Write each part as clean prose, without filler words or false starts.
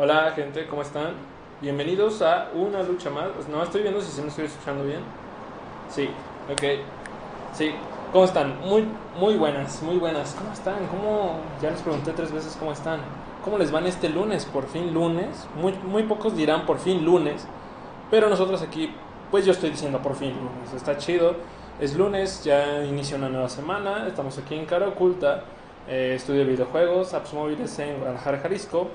Hola gente, ¿cómo están? Bienvenidos a Una Lucha Más. No, estoy viendo si se me estoy escuchando bien. Sí, ok. Sí, ¿cómo están? Muy buenas, muy buenas. ¿Cómo están? ¿Cómo? Ya les pregunté 3 veces cómo están. ¿Cómo les van este lunes? Por fin lunes. Muy pocos dirán por fin lunes. Pero nosotros aquí, pues yo estoy diciendo por fin lunes. Está chido. Es lunes, ya inicia una nueva semana. Estamos aquí en Cara Oculta, estudio de videojuegos, apps móviles en Guadalajara, Jalisco.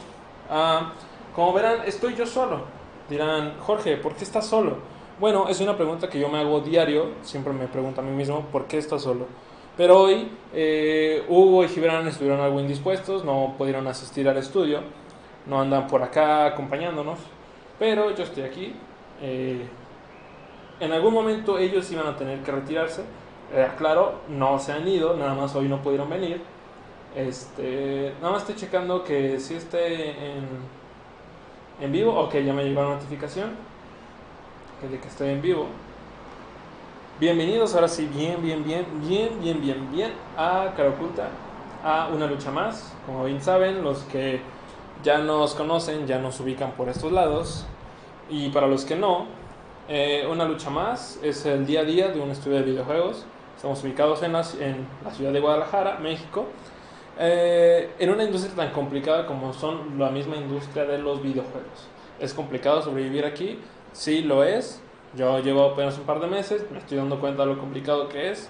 Como verán, estoy yo solo. Dirán, Jorge, ¿por qué estás solo? Bueno, es una pregunta que yo me hago diario. Siempre me pregunto a mí mismo, ¿por qué estás solo? Pero hoy Hugo y Gibrán estuvieron algo indispuestos, no pudieron asistir al estudio, no andan por acá acompañándonos, pero yo estoy aquí. En algún momento ellos iban a tener que retirarse, claro, no se han ido, nada más hoy no pudieron venir. Nada más estoy checando que si esté en vivo. Ok, ya me llegó la notificación de que estoy en vivo. Bienvenidos ahora sí, bien a Cara Oculta, a Una Lucha Más. Como bien saben, los que ya nos conocen, ya nos ubican por estos lados. Y para los que no, Una Lucha Más es el día a día de un estudio de videojuegos. Estamos ubicados en la ciudad de Guadalajara, México, en una industria tan complicada como son la misma industria de los videojuegos. Es complicado sobrevivir aquí, sí lo es. Yo llevo apenas un par de meses, me estoy dando cuenta de lo complicado que es,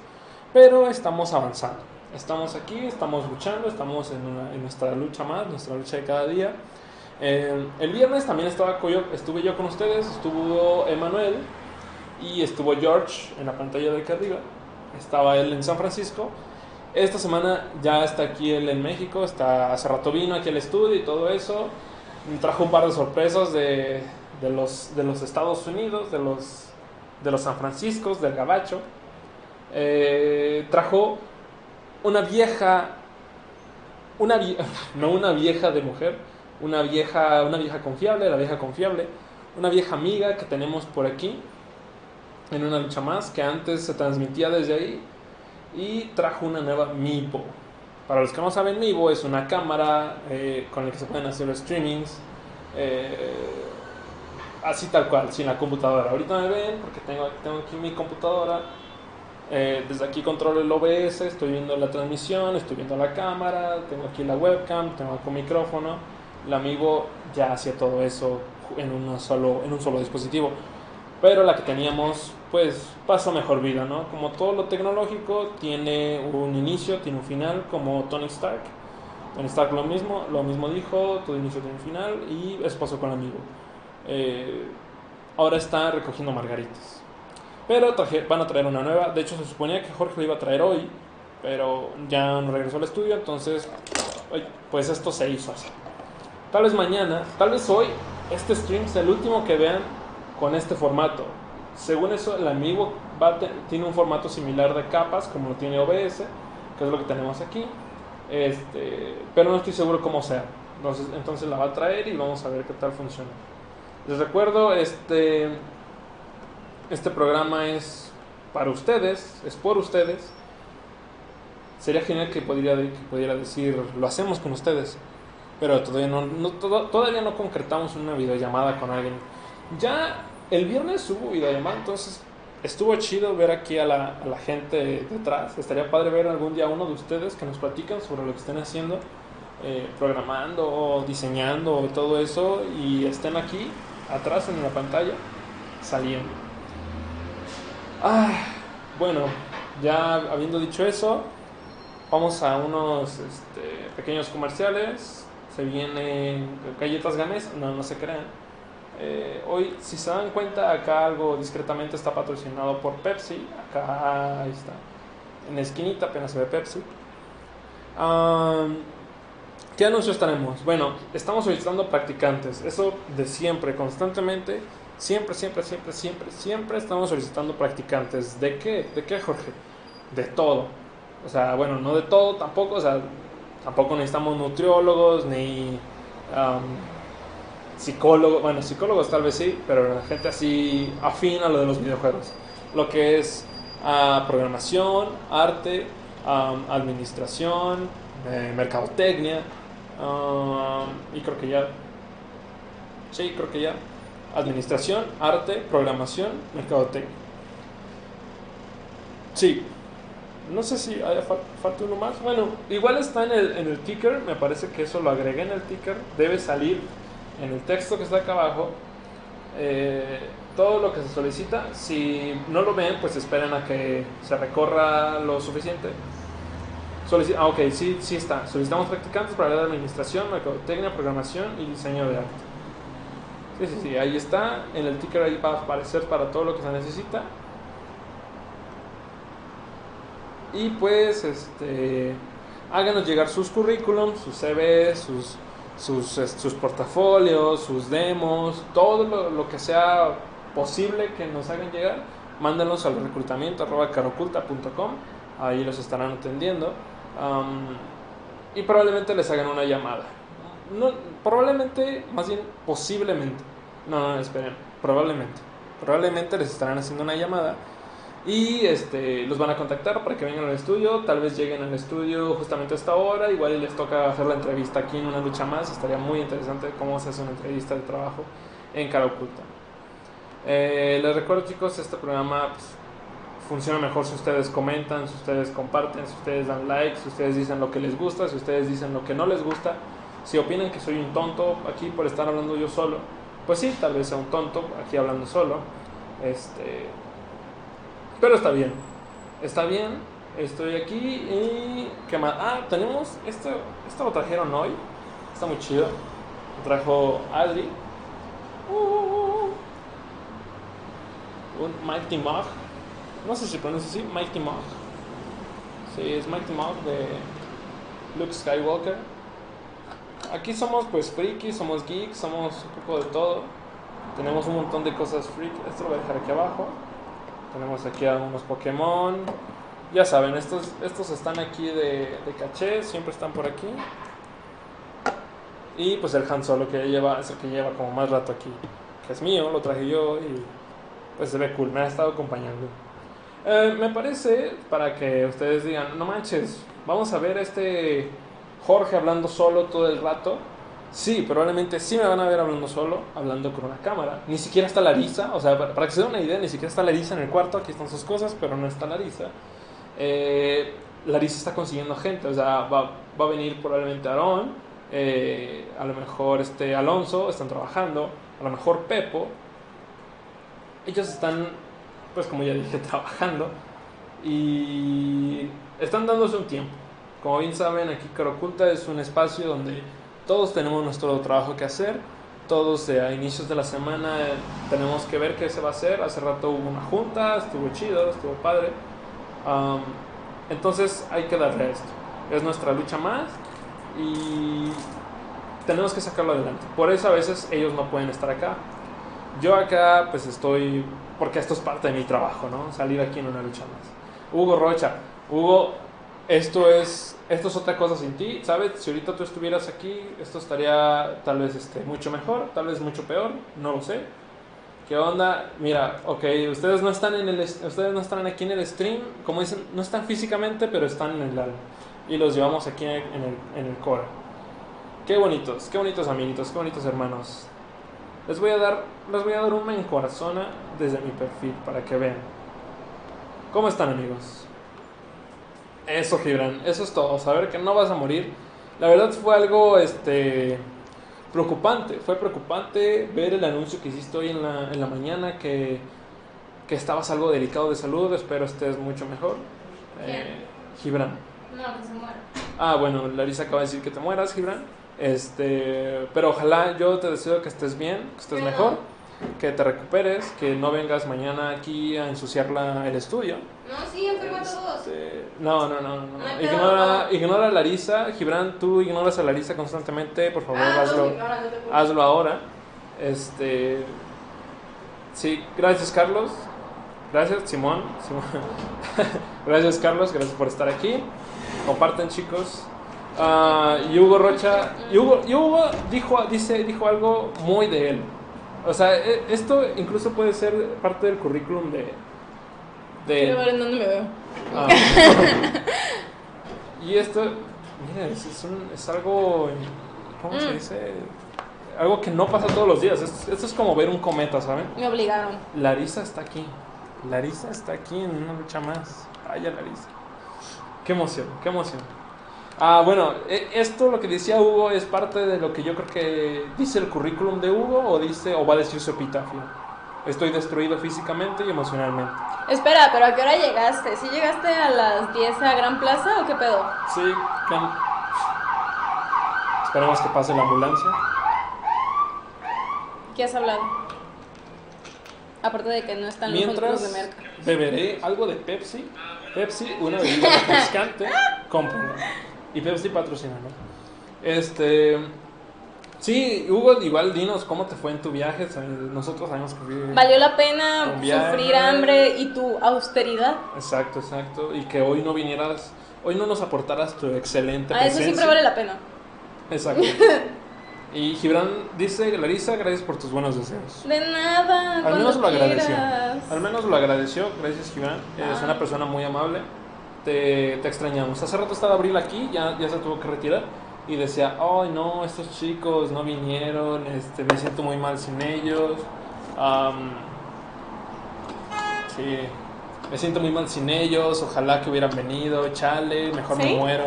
pero estamos avanzando. Estamos aquí, estamos luchando, estamos en nuestra lucha más, nuestra lucha de cada día. El viernes también estuve yo con ustedes, estuvo Emanuel y estuvo George en la pantalla de acá arriba. Estaba él en San Francisco. Esta semana ya está aquí él en México, hace rato vino aquí al estudio y todo eso. Me trajo un par de sorpresas de los Estados Unidos, de los San Franciscos, del Gabacho. Trajo una vieja confiable, una vieja amiga que tenemos por aquí en Una Lucha Más, que antes se transmitía desde ahí, y trajo una nueva Mevo. Para los que no saben, Mevo es una cámara con la que se pueden hacer los streamings, así tal cual, sin la computadora. Ahorita me ven porque tengo aquí mi computadora. Desde aquí controlo el OBS, estoy viendo la transmisión, estoy viendo la cámara, tengo aquí la webcam, tengo aquí un micrófono. La Mevo ya hacía todo eso en un solo dispositivo. Pero la que teníamos, pues, pasó mejor vida, ¿no? Como todo lo tecnológico, tiene un inicio, tiene un final, como Tony Stark. Tony Stark lo mismo dijo, todo inicio tiene un final, y eso pasó con la Mevo. Ahora está recogiendo margaritas, pero van a traer una nueva. De hecho, se suponía que Jorge lo iba a traer hoy, pero ya no regresó al estudio. Entonces, pues esto se hizo así. Tal vez mañana, tal vez hoy, este stream es el último que vean con este formato. Según eso, el amigo tiene un formato similar de capas, como lo tiene OBS, que es lo que tenemos aquí, pero no estoy seguro cómo sea. Entonces la va a traer y vamos a ver qué tal funciona. Les recuerdo, este programa es para ustedes, es por ustedes. Sería genial que pudiera decir, lo hacemos con ustedes, pero todavía no concretamos una videollamada con alguien. Ya el viernes hubo videollamada, entonces estuvo chido ver aquí a la gente detrás. Estaría padre ver algún día uno de ustedes que nos platican sobre lo que estén haciendo, programando, diseñando, todo eso, y estén aquí atrás en la pantalla saliendo. Bueno, ya habiendo dicho eso, vamos a unos pequeños comerciales. Se vienen galletas Ganes, no se crean. Hoy, si se dan cuenta, acá algo discretamente está patrocinado por Pepsi. Acá, ahí está, en la esquinita apenas se ve Pepsi. ¿Qué anuncios tenemos? Bueno, estamos solicitando practicantes, eso de siempre, constantemente. Siempre estamos solicitando practicantes. ¿De qué? ¿De qué, Jorge? De todo. O sea, bueno, no de todo tampoco. O sea, tampoco necesitamos nutriólogos ni psicólogos. Bueno, psicólogos tal vez sí, pero gente así afín a lo de los videojuegos, lo que es programación, arte, administración, mercadotecnia, y creo que ya Sí, creo que ya. Administración, arte, programación, mercadotecnia. Sí. No sé si falta uno más. Bueno, igual está en el ticker. Me parece que eso lo agregué en el ticker. Debe salir en el texto que está acá abajo. Todo lo que se solicita. Si no lo ven, pues esperan a que se recorra lo suficiente. Ok, sí, sí está. Solicitamos practicantes para la administración, mercadotecnia, programación y diseño de arte. Sí, sí, sí, ahí está. En el ticker ahí va a aparecer para todo lo que se necesita. Y pues, háganos llegar sus currículums, sus CVs, sus portafolios, sus demos, todo lo que sea posible que nos hagan llegar. Mándenlos al reclutamiento@caroculta.com, ahí los estarán atendiendo. Y probablemente les hagan una llamada. No, probablemente, más bien posiblemente. No, esperen, probablemente. Probablemente les estarán haciendo una llamada. Y los van a contactar para que vengan al estudio. Tal vez lleguen al estudio justamente a esta hora. Igual les toca hacer la entrevista aquí en Una Lucha Más. Estaría muy interesante cómo se hace una entrevista de trabajo en Cara Oculta. Les recuerdo, chicos, este programa pues funciona mejor si ustedes comentan, si ustedes comparten, si ustedes dan like, si ustedes dicen lo que les gusta, si ustedes dicen lo que no les gusta. Si opinan que soy un tonto aquí por estar hablando yo solo, pues sí, tal vez sea un tonto aquí hablando solo. Pero está bien, estoy aquí y... ¿Qué más? Ah, tenemos... Esto lo trajeron hoy, está muy chido. Lo trajo Adri. Un Mighty Mach. No sé si pronuncia así, Mighty Mach. Sí, es Mighty Mach de Luke Skywalker. Aquí somos pues frikis, somos geeks, somos un poco de todo. Tenemos un montón de cosas freak. Esto lo voy a dejar aquí abajo. Tenemos aquí algunos Pokémon. Ya saben, estos están aquí de caché, siempre están por aquí. Y pues el Han Solo que lleva, es el que lleva como más rato aquí. Que es mío, lo traje yo y pues se ve cool, me ha estado acompañando. Me parece, para que ustedes digan, no manches, vamos a ver a este Jorge hablando solo todo el rato. Sí, probablemente sí me van a ver hablando solo, hablando con una cámara. Ni siquiera está Larisa, o sea, para que se den una idea, ni siquiera está Larisa en el cuarto. Aquí están sus cosas, pero no está Larisa. Larisa está consiguiendo gente, o sea, va a venir probablemente Aarón, a lo mejor Alonso, están trabajando, a lo mejor Pepo. Ellos están, pues como ya dije, trabajando y están dándose un tiempo. Como bien saben, aquí Cara Oculta es un espacio donde todos tenemos nuestro trabajo que hacer. Todos a inicios de la semana tenemos que ver qué se va a hacer. Hace rato hubo una junta, estuvo chido, estuvo padre. Entonces hay que darle a esto. Es nuestra lucha más y tenemos que sacarlo adelante. Por eso a veces ellos no pueden estar acá. Yo acá pues estoy, porque esto es parte de mi trabajo, ¿no? Salir aquí en Una Lucha Más. Hugo Rocha, Hugo, esto es otra cosa sin ti, ¿sabes? Si ahorita tú estuvieras aquí, esto estaría tal vez mucho mejor, tal vez mucho peor, no lo sé. ¿Qué onda? Mira, ok, ustedes no están aquí en el stream, como dicen, no están físicamente, pero están en el alma. Y los llevamos aquí en el core. Qué bonitos amiguitos, qué bonitos hermanos. Les voy a dar un me encorazona desde mi perfil para que vean. ¿Cómo están, amigos? Eso, Gibrán, eso es todo, saber que no vas a morir. La verdad fue algo preocupante. Fue preocupante ver el anuncio que hiciste hoy en la mañana, que estabas algo delicado de salud. Espero estés mucho mejor. Gibrán. No, que se muera. Ah, bueno, Larisa acaba de decir que te mueras, Gibrán. Pero ojalá, yo te deseo que estés bien, que estés mejor, que te recuperes, que no vengas mañana aquí a ensuciar el estudio. No, sí, enferma a todos. No. Ignora a Larisa. Gibrán, tú ignoras a Larisa constantemente. Por favor, hazlo ahora. Sí, gracias, Carlos. Gracias, Simón. Gracias, Carlos, gracias por estar aquí. Comparten, chicos. Y Hugo Rocha. Y Hugo dijo algo muy de él. O sea, esto incluso puede ser parte del currículum de... Quiero ver en dónde me veo. Y esto, mira, es algo, ¿cómo se dice? algo que no pasa todos los días. Esto es como ver un cometa, ¿saben? Me obligaron. Larisa está aquí. Larisa está aquí en Una Lucha Más. Vaya Larisa. Qué emoción, qué emoción. Ah, bueno, esto lo que decía Hugo es parte de lo que yo creo que dice el currículum de Hugo, o dice, o va a decir su epitafio. Estoy destruido físicamente y emocionalmente. Espera, pero ¿a qué hora llegaste? ¿Sí llegaste a las 10 a Gran Plaza o qué pedo? Sí, esperemos que pase la ambulancia. ¿Qué has hablado? Aparte de que no están los mientras productos de merca. Beberé algo de Pepsi. Pepsi, una bebida refrescante. Cómprenla. Y Pepsi patrocina, ¿no? Sí, Hugo, igual dinos cómo te fue en tu viaje. Nosotros sabemos que valió la pena sufrir hambre y tu austeridad. Exacto, exacto. Y que hoy no vinieras, hoy no nos aportaras tu excelente presencia. Eso siempre vale la pena. Exacto. Y Gibrán dice, Larisa, gracias por tus buenos deseos. De nada. Al menos lo agradeció. Al menos lo agradeció. Gracias, Gibrán. Eres una persona muy amable. Te extrañamos. Hace rato estaba Abril aquí, ya se tuvo que retirar. Y decía, ay no, estos chicos no vinieron, me siento muy mal sin ellos. Sí, me siento muy mal sin ellos, ojalá que hubieran venido, chale, mejor ¿sí? me muero.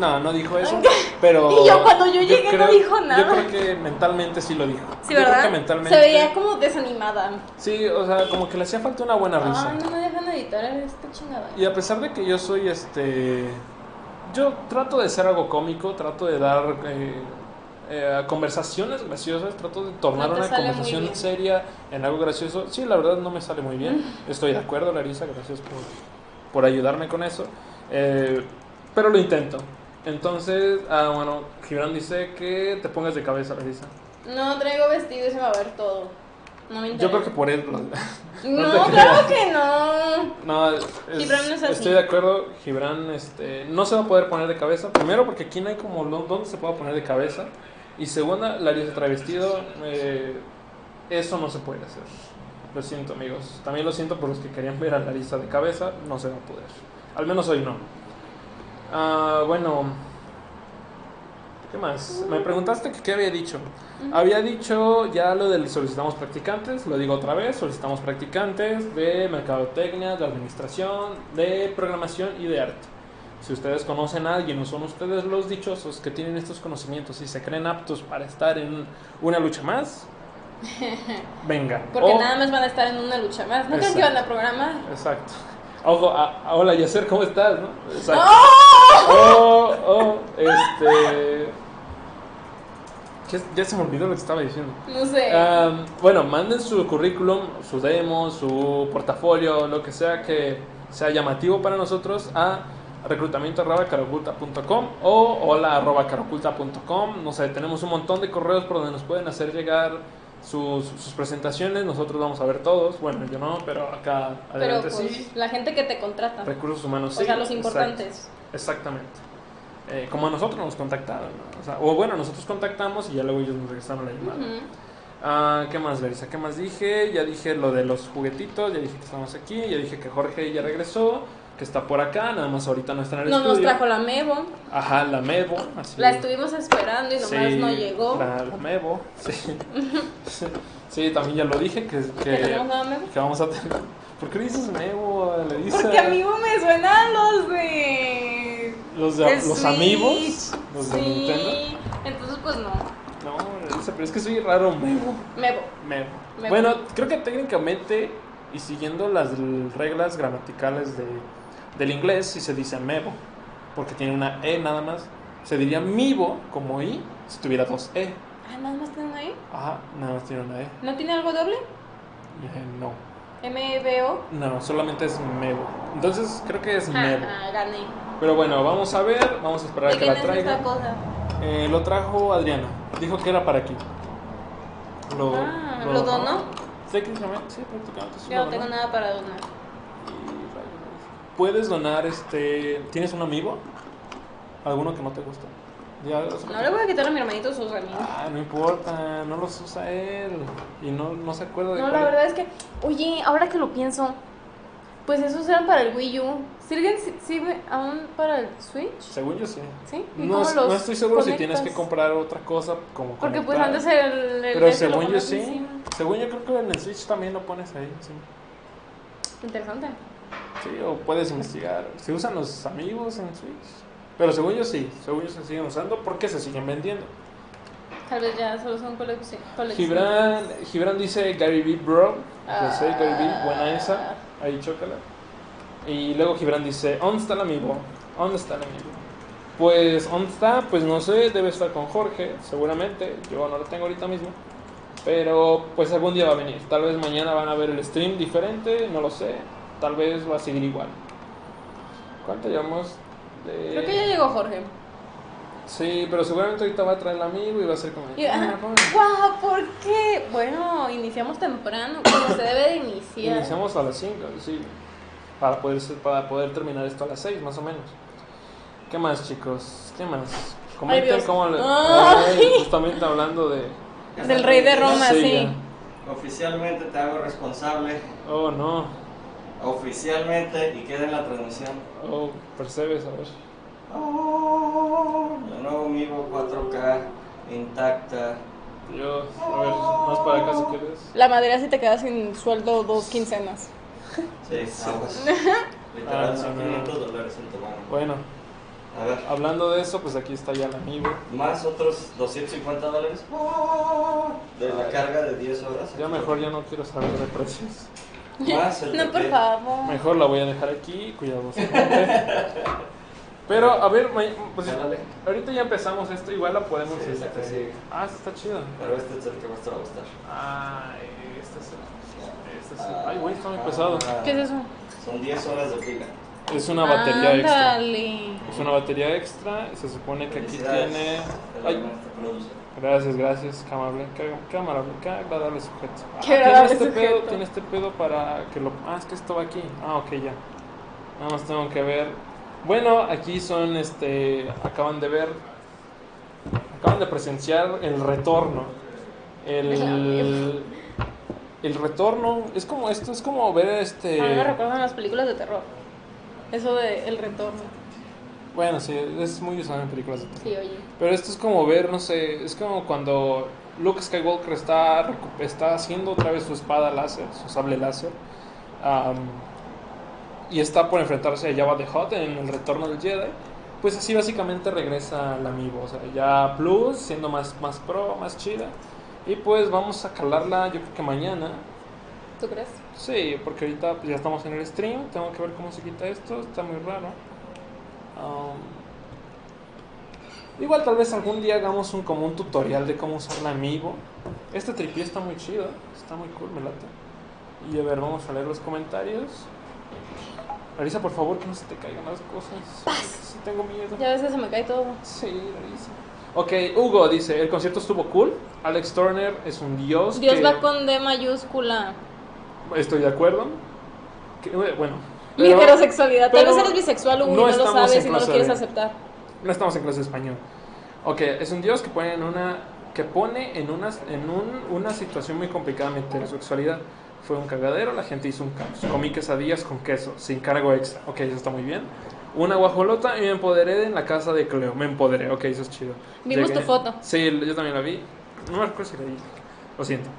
No, no dijo eso, pero... Y yo cuando yo llegué creo, no dijo nada. Yo creo que mentalmente sí lo dijo. Sí, ¿verdad? Yo creo que mentalmente... Se veía como desanimada. Sí, o sea, como que le hacía falta una buena risa. Ay, no me dejan editar esta chingada. Y a pesar de que yo soy yo trato de ser algo cómico, trato de dar conversaciones graciosas, trato de tornar una conversación seria en algo gracioso. Sí, la verdad no me sale muy bien. Estoy de acuerdo, Larisa, gracias por ayudarme con eso. Pero lo intento. Entonces, bueno, Gibrán dice que te pongas de cabeza, Larisa. No traigo vestido y se va a ver todo. No me interesa. Yo creo que por él. No, claro que no. No, Gibrán no es así. Estoy de acuerdo, Gibrán no se va a poder poner de cabeza. Primero, porque aquí no hay como dónde se pueda poner de cabeza. Y segunda, Larisa trae vestido. Eso no se puede hacer. Lo siento, amigos. También lo siento por los que querían ver a Larisa de cabeza. No se va a poder. Al menos hoy no. Bueno, ¿qué más? Me preguntaste que qué había dicho. Había dicho ya lo del solicitamos practicantes, lo digo otra vez, solicitamos practicantes de mercadotecnia, de administración, de programación y de arte. Si ustedes conocen a alguien o son ustedes los dichosos que tienen estos conocimientos y se creen aptos para estar en Una Lucha Más, venga. Porque nada más van a estar en Una Lucha Más, no creen que van a programar. Exacto. Ojo, hola Yacer, ¿cómo estás? ¿No? Exacto. Ya se me olvidó lo que estaba diciendo. No sé. Bueno, manden su currículum, su demo, su portafolio, lo que sea llamativo para nosotros a reclutamiento@caroculta.com o hola@caroculta.com. No sé, tenemos un montón de correos por donde nos pueden hacer llegar sus presentaciones, nosotros vamos a ver todos. Bueno, yo no, pero acá adelante pues, sí. La gente que te contrata. Recursos humanos, sí. O sea, los importantes. Exactamente. Como a nosotros nos contactaron, ¿no? Bueno, nosotros contactamos y ya luego ellos nos regresaron la llamada. ¿Qué más, Larisa? ¿Qué más dije? Ya dije lo de los juguetitos, ya dije que estamos aquí, ya dije que Jorge ya regresó, que está por acá, nada más ahorita no está en el estudio. No, nos trajo la Mevo. Ajá, la Mevo. Así. La estuvimos esperando y nomás sí, no llegó. La Mevo, sí. Sí, también ya lo dije que tenemos la Mevo. Que vamos a tener. ¿Por qué dices Mevo, Larisa? Porque a mí me suenan los amigos, los sí, de Nintendo. Entonces pues no, Larisa, pero es que soy raro. Mevo. Bueno, creo que técnicamente y siguiendo las reglas gramaticales del inglés, si se dice Mevo, porque tiene una E nada más, se diría Mivo como I si tuviera dos E. Ah, nada más tiene una E. Ajá, nada más tiene una E. ¿No tiene algo doble? No. ¿M-E-V-O? No, solamente es Mevo. Entonces creo que es Mevo. Ah, gané. Pero bueno, vamos a ver, vamos a esperar a que la traiga. ¿De quién es esta cosa? Lo trajo Adriana. Dijo que era para aquí. ¿Lo donó? Técnicamente, sí, prácticamente. Yo no tengo nada para donar. Puedes donar, ¿tienes un amigo? ¿Alguno que no te gusta? No le voy a quitar a mi hermanito sus amigos. Ah, no importa, no los usa él. Y no se acuerda de cuál. No, la verdad es que, oye, ahora que lo pienso, Pues esos eran para el Wii U. ¿Sirven aún para el Switch? Según yo sí. ¿Sí? No estoy seguro conectas? Si tienes que comprar otra cosa como porque conectar. Pues antes el pero según yo sí. Encima. Según yo creo que en el Switch también lo pones ahí. Sí. Interesante. Sí, o puedes investigar. ¿Se usan los amigos en Switch? Pero según yo sí. Según yo se siguen usando porque se siguen vendiendo. Tal vez ya solo son colecciones. Gibrán dice Gary B. Bro. Entonces, Gary B. Buena esa. Ahí chócala. Y luego Gibrán dice: ¿dónde está el amigo? ¿Dónde está el amigo? Pues, ¿dónde está? Pues no sé, debe estar con Jorge, seguramente. Yo no lo tengo ahorita mismo. Pero, pues algún día va a venir. Tal vez mañana van a ver el stream diferente, no lo sé. Tal vez va a seguir igual. ¿Cuánto llevamos? Creo que ya llegó Jorge. Sí, pero seguramente ahorita va a traer el amigo y va a ser como... ¡Guau! ¿Por qué? Bueno, iniciamos temprano, como se debe de iniciar. Iniciamos a las 5, sí. Para poder terminar esto a las 6, más o menos. ¿Qué más, chicos? ¿Qué más? Comenten cómo... justamente hablando de... Del rey de Roma, sí. Oficialmente te hago responsable. Oh, no. Oficialmente, y queda en la transmisión. Oh, percebes, a ver. Oh, la nueva Mevo 4K intacta. Dios, a ver, más para acá si quieres. La madera si te queda sin sueldo 2 quincenas. Sí, aguas. Literal son $500 en tu mano. Bueno, a ver. Hablando de eso, pues aquí está ya la Mevo. Más otros $250 de la carga de 10 horas. Ya mejor ya no quiero saber de precios. No, por favor. Mejor la voy a dejar aquí, cuidadosamente. Pero, a ver, pues, ahorita ya empezamos esto, igual la podemos... Sí, sí. Ah, está chido. Pero este es el que más te va a gustar. Ah, este es el... Ay, güey, está muy pesado. ¿Qué es eso? Son 10 horas de pila. Es una batería extra. Es una batería extra, se supone que aquí tiene... Ay, gracias, qué agradable sujeto. Ah, tiene este pedo para que lo... Ah, es que esto va aquí. Ah, ok, ya. Nada más tengo que ver... Bueno, aquí son, acaban de presenciar el retorno. El retorno, es como ver A mí me recuerdan las películas de terror, eso de el retorno. Bueno, sí, es muy usado en películas de terror. Sí, oye. Pero esto es como ver, no sé, es como cuando Luke Skywalker está haciendo otra vez su espada láser, su sable láser. Y está por enfrentarse a Jabba the Hutt en el retorno del Jedi. Pues así básicamente regresa la Mevo. O sea, ya Plus, siendo más pro, más chida. Y pues vamos a calarla, yo creo que mañana. ¿Tú crees? Sí, porque ahorita ya estamos en el stream. Tengo que ver cómo se quita esto, está muy raro. Igual tal vez algún día hagamos como un tutorial de cómo usar la Mevo. Este tripié está muy chido, está muy cool, me late. Y a ver, vamos a leer los comentarios. Larisa, por favor, que no se te caigan las cosas. Sí, tengo miedo. Ya a veces se me cae todo. Sí, Larisa. Ok, Hugo dice, el concierto estuvo cool. Alex Turner es un dios. Dios va con D mayúscula. Estoy de acuerdo. Bueno. Mi heterosexualidad. Tal vez eres bisexual, Hugo, no lo sabes y no lo quieres aceptar. No estamos en clase de español. Ok, es un dios que pone en una situación muy complicada mi heterosexualidad. Fue un cagadero, la gente hizo un caos. Comí quesadillas con queso, sin cargo extra. Ok, eso está muy bien. Una guajolota y me empoderé en la casa de Cleo. Me empoderé, ok, eso es chido. Vimos tu foto. Sí, yo también la vi. No me acuerdo si la vi. Lo siento.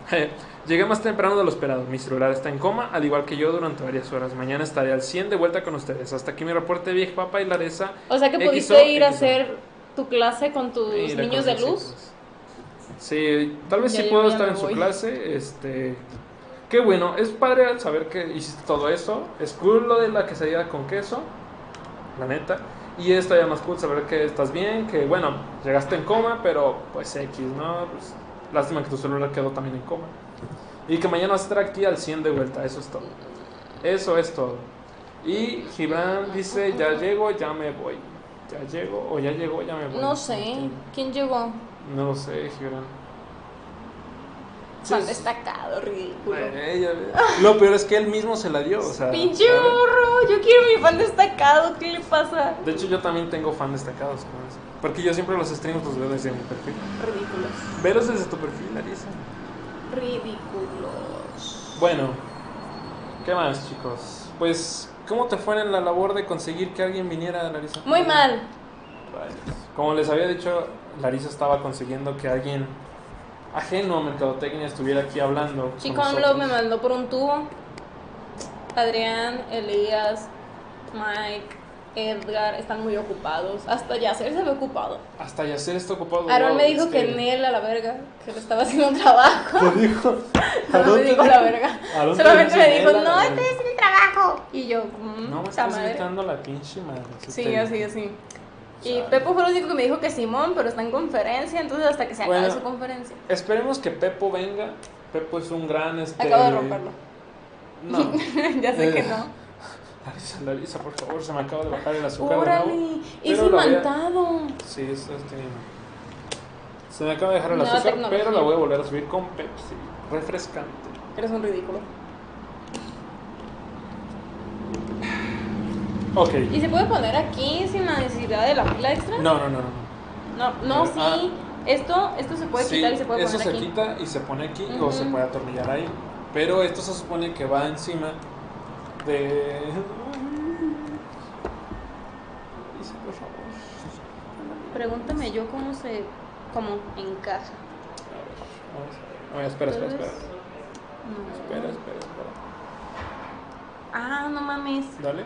Llegué más temprano de lo esperado. Mi celular está en coma, al igual que yo durante varias horas. Mañana estaré al 100 de vuelta con ustedes. Hasta aquí mi reporte de Big Papa y Larisa. O sea que pudiste ir a hacer tu clase con tus niños de luz. Sí, tal vez sí puedo estar en su clase. Qué bueno, es padre saber que hiciste todo eso. Es cool lo de la quesadilla con queso, la neta. Y es todavía más cool saber que estás bien, que bueno, llegaste en coma, pero pues X, ¿no? Pues, lástima que tu celular quedó también en coma. Y que mañana vas a estar aquí al 100 de vuelta, eso es todo. Eso es todo. Y Gibrán dice, ya llego, ya me voy. Ya llego, o ya llegó, ya me voy. No sé, ¿quién llegó? No lo sé, Gibrán. Son destacado, ridículo. Lo peor es que él mismo se la dio. O sea, pinche burro, yo quiero mi fan destacado. ¿Qué le pasa? De hecho, yo también tengo fan destacados. ¿No? Porque yo siempre los streams los veo desde mi perfil. Ridículos. Velos desde tu perfil, Larisa. Ridículos. Bueno, ¿Qué más, chicos? Pues, ¿cómo te fue en la labor de conseguir que alguien viniera a Larisa? Muy mal. Como les había dicho, Larisa estaba consiguiendo que alguien ajeno a mercadotecnia estuviera aquí hablando. Chico AMLO me mandó por un tubo. Adrián, Elías, Mike, Edgar están muy ocupados. Hasta Yacer se ve ocupado. Hasta Yacer está ocupado. Aarón me dijo que en él a la verga, que le estaba haciendo un trabajo. ¿Te dijo? No me dijo la verga. Solamente me dijo, no, estoy haciendo el trabajo. Y yo, no, me estás gritando la pinche madre. Sí, así, así. Y Pepo fue lo único que me dijo que Simón, pero está en conferencia, entonces hasta que se acabe su conferencia. Esperemos que Pepo venga. Pepo es un gran... Acabo de romperlo. No. Ya sé que no. Larisa, Larisa, por favor, se me acaba de bajar el azúcar. ¡Órale! ¡Es imantado! Sí, es se me acaba de bajar el azúcar, pero la voy a volver a subir con Pepsi. Refrescante. Eres un ridículo. Ok. ¿Y se puede poner aquí sin la necesidad de la pila extra? No, no, no. No, sí. Esto se puede quitar y se puede poner aquí. Eso se quita y se pone aquí o se puede atornillar ahí. Pero esto se supone que va encima de... Por favor. Pregúntame yo cómo se... cómo encaja. A ver, espera. No. Espera. Ah, no mames. Dale.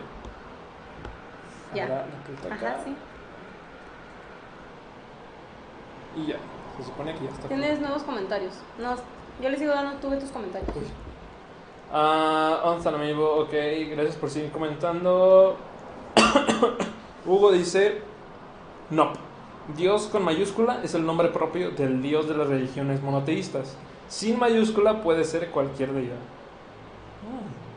Ya. Ahora, ajá, sí. Y ya, se supone que ya está. Tienes aquí nuevos comentarios. No, yo les sigo dando tus comentarios. Uy. Onzan amigo, ok, gracias por seguir comentando. Hugo dice: no, Dios con mayúscula es el nombre propio del Dios de las religiones monoteístas. Sin mayúscula puede ser cualquier deidad.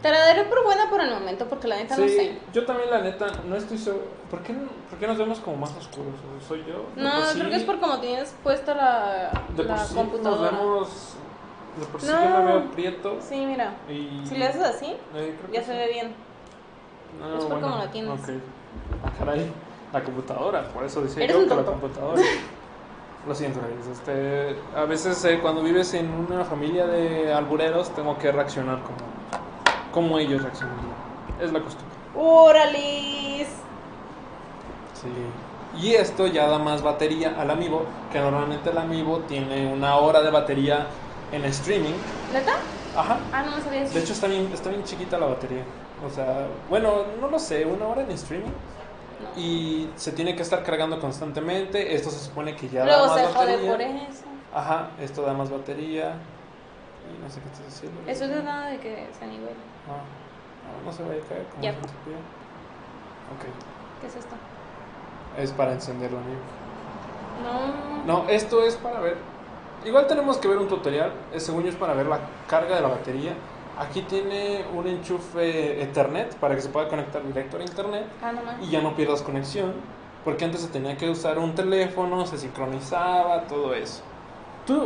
Te la daré por buena por el momento, porque la neta sí, no sé. Yo también la neta no estoy seguro. ¿Por qué nos vemos como más oscuros? ¿Soy yo? No, sí, creo que es por como tienes puesta la sí computadora. Nos vemos. De por sí no, yo me veo prieto. Sí, mira. Y... si le haces así, ya se ve bien. No, es por bueno, como la tienes. Okay. Ah, caray, la computadora, por eso decía yo que la computadora. Lo siento, a veces cuando vives en una familia de albureros, tengo que reaccionar como ellos reaccionan. Es la costumbre. ¡Órale! Sí. Y esto ya da más batería al amiibo, que normalmente el amiibo tiene una hora de batería en streaming. ¿Neta? Ajá. Ah, no me sabía eso. De hecho está bien chiquita la batería. O sea, bueno, no lo sé, una hora en streaming. No. Y se tiene que estar cargando constantemente. Esto se supone que ya luego da más batería. Luego se jode por eso. Ajá, esto da más batería. Y no sé qué estás haciendo. Eso no es nada de que se anivele. No, no se vaya a caer. Ya. Yep. Ok. ¿Qué es esto? Es para encenderlo, amigo. No, esto es para ver. Igual tenemos que ver un tutorial, según yo es para ver la carga de la batería. Aquí tiene un enchufe Ethernet para que se pueda conectar directo a internet y ya no pierdas conexión, porque antes se tenía que usar un teléfono, se sincronizaba, todo eso.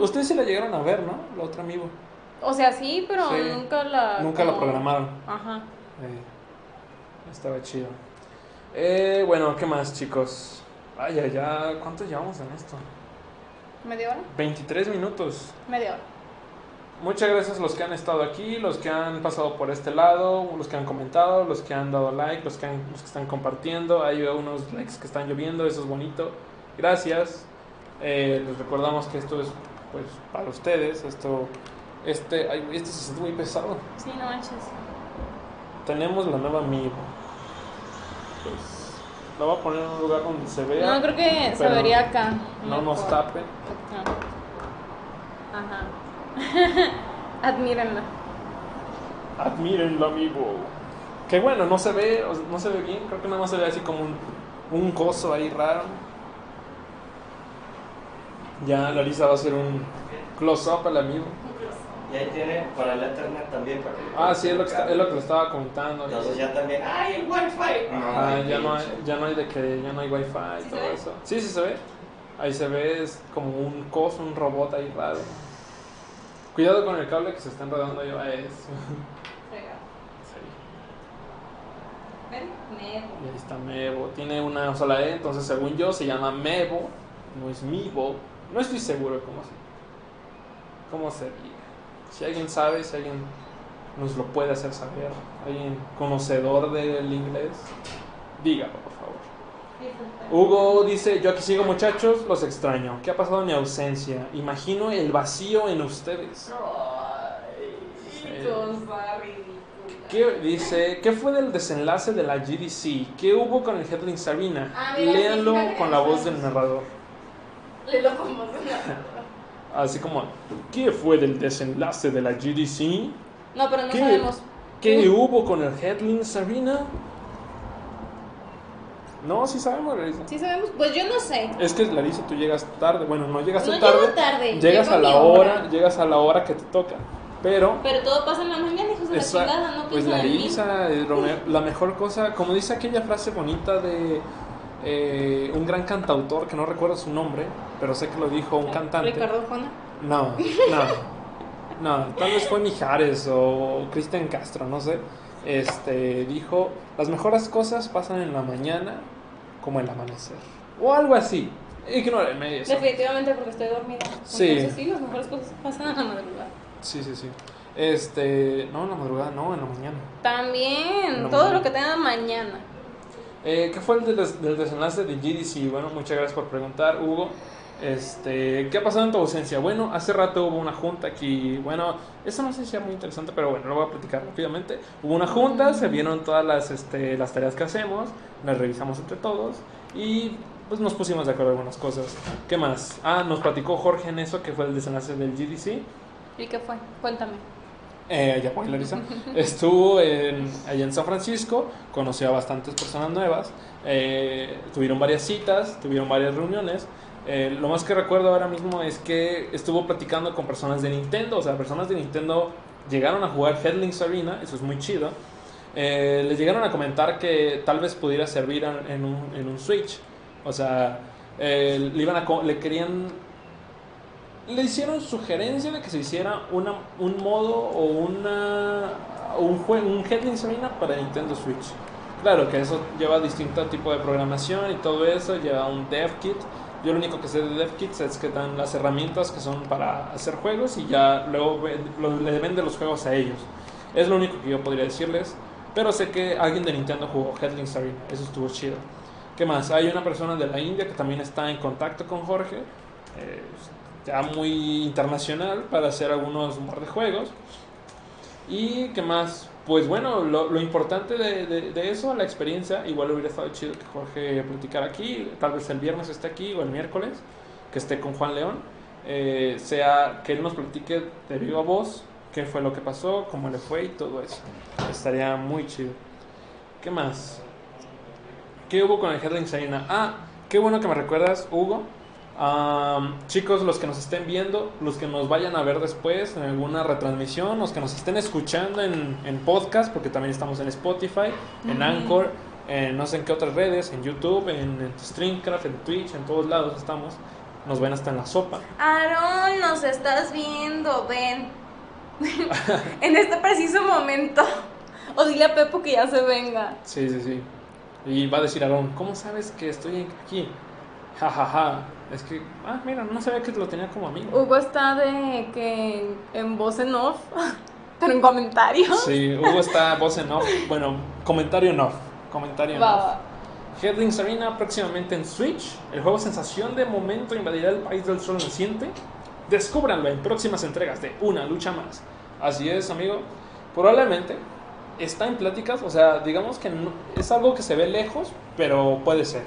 Ustedes sí la llegaron a ver, ¿no? La otra amigo. O sea, sí, pero sí, nunca la programaron. Ajá. Estaba chido. Bueno, ¿qué más, chicos? Ay, ya, ¿cuánto llevamos en esto? ¿Media hora? 23 minutos. Media hora. Muchas gracias a los que han estado aquí, los que han pasado por este lado, los que han comentado, los que han dado like, los que están compartiendo. Hay unos likes que están lloviendo, eso es bonito. Gracias. Les recordamos que esto es pues para ustedes. Este se siente muy pesado. Sí, no manches. Tenemos la nueva Mevo. Pues la voy a poner en un lugar donde se vea. No, creo que se vería acá. No nos tapen. Ajá. Admírenla. Admírenla, amigo. Que bueno, no se ve bien. Creo que nada más se ve así como un coso ahí raro. Ya Larisa va a hacer un close-up al amigo. Y ahí tiene para el Ethernet también. Para que sí, es lo que le estaba contando. Entonces ya también. ¡Ay, el Wi-Fi! Ya no hay Wi-Fi, ¿sí todo eso? Sí, se ve. Ahí se ve, es como un coso, un robot ahí raro. Cuidado con el cable que se está enredando yo a eso. Sí. ¿Ven? Mevo. Y ahí está Mevo. Tiene una sola E, entonces según yo se llama Mevo. No es Mevo. No estoy seguro cómo se dice. Si alguien sabe, nos lo puede hacer saber. ¿Alguien conocedor del inglés? Dígalo, por favor. Hugo dice, yo aquí sigo muchachos, los extraño. ¿Qué ha pasado en mi ausencia? Imagino el vacío en ustedes. Ay, cosa ridícula. Dice, ¿qué fue del desenlace de la GDC? ¿Qué hubo con el Headlink Sabina? Léanlo con la voz del narrador. Léelo con voz del narrador. Así como, ¿qué fue del desenlace de la GDC? No, pero no sabemos. ¿Qué hubo con el Headlink Sabina? No, sí sabemos, Larisa. Sí sabemos, pues yo no sé. Es que, Larisa, tú llegas tarde. Bueno, no llegas tarde. No llego tarde. Llegas a la hora, llegas a la hora que te toca. Pero todo pasa en la mañana, hijos de la chingada, no pienso. Pues Larisa, la mejor cosa, como dice aquella frase bonita de un gran cantautor que no recuerdo su nombre, pero sé que lo dijo un cantante. ¿Ricardo Jona? No, tal vez fue Mijares o Cristian Castro, no sé. Dijo, las mejores cosas pasan en la mañana como el amanecer, o algo así. Ignórenme eso. Definitivamente, porque estoy dormida. Sí. Entonces sí, las mejores cosas pasan en la madrugada. Sí. No, en la madrugada, no, en la mañana. También, la todo mañana. Lo que tenga mañana. ¿Qué fue del desenlace de GDC? Bueno, muchas gracias por preguntar, Hugo. ¿Qué ha pasado en tu ausencia? Bueno, hace rato hubo una junta aquí. Bueno, eso no sé si es muy interesante, pero bueno, lo voy a platicar rápidamente. Hubo una junta, se vieron todas las tareas que hacemos, las revisamos entre todos y pues nos pusimos de acuerdo en algunas cosas. ¿Qué más? Ah, nos platicó Jorge en eso, que fue el desenlace del GDC. ¿Y qué fue? Cuéntame. Ya fue, Larisa. Estuvo allá en San Francisco, conoció a bastantes personas nuevas, tuvieron varias citas, tuvieron varias reuniones. Lo más que recuerdo ahora mismo es que estuvo platicando con personas de Nintendo. O sea, personas de Nintendo llegaron a jugar Headlink Arena, eso es muy chido. Les llegaron a comentar que tal vez pudiera servir en un Switch. O sea, le hicieron sugerencia de que se hiciera un modo o un Headlink Arena para Nintendo Switch. Claro que eso lleva distinto tipo de programación y todo eso, lleva un dev kit. Yo lo único que sé de DevKits es que dan las herramientas que son para hacer juegos y ya luego le venden los juegos a ellos. Es lo único que yo podría decirles, pero sé que alguien de Nintendo jugó Headlink Arena, eso estuvo chido. ¿Qué más? Hay una persona de la India que también está en contacto con Jorge, ya muy internacional, para hacer algunos humor de juegos. ¿Y qué más? Pues bueno, lo importante de eso, la experiencia. Igual hubiera estado chido que Jorge platicara aquí, tal vez el viernes esté aquí o el miércoles, que esté con Juan León, sea que él nos platique de viva voz qué fue lo que pasó, cómo le fue y todo eso, estaría muy chido. ¿Qué más? ¿Qué hubo con el Headlink Sabina? Ah, qué bueno que me recuerdas, Hugo. Chicos, los que nos estén viendo, los que nos vayan a ver después en alguna retransmisión, los que nos estén escuchando en podcast, porque también estamos en Spotify, en Anchor, en no sé en qué otras redes, en YouTube, en Streamcraft, en Twitch, en todos lados estamos. Nos ven hasta en la sopa. Aarón, nos estás viendo, ven. En este preciso momento. O dile a Pepo que ya se venga. Sí. Y va a decir Aarón, ¿cómo sabes que estoy aquí? Jajaja. Es que, mira, no sabía que lo tenía como amigo. Hugo está de que en voz en off, pero en comentarios. Sí, Hugo está voz en off. Bueno, comentario en off. Headlink Sabina próximamente en Switch. El juego sensación de momento invadirá el país del sol naciente. Descúbranlo en próximas entregas de Una Lucha Más. Así es, amigo. Probablemente está en pláticas. O sea, digamos que no, es algo que se ve lejos, pero puede ser.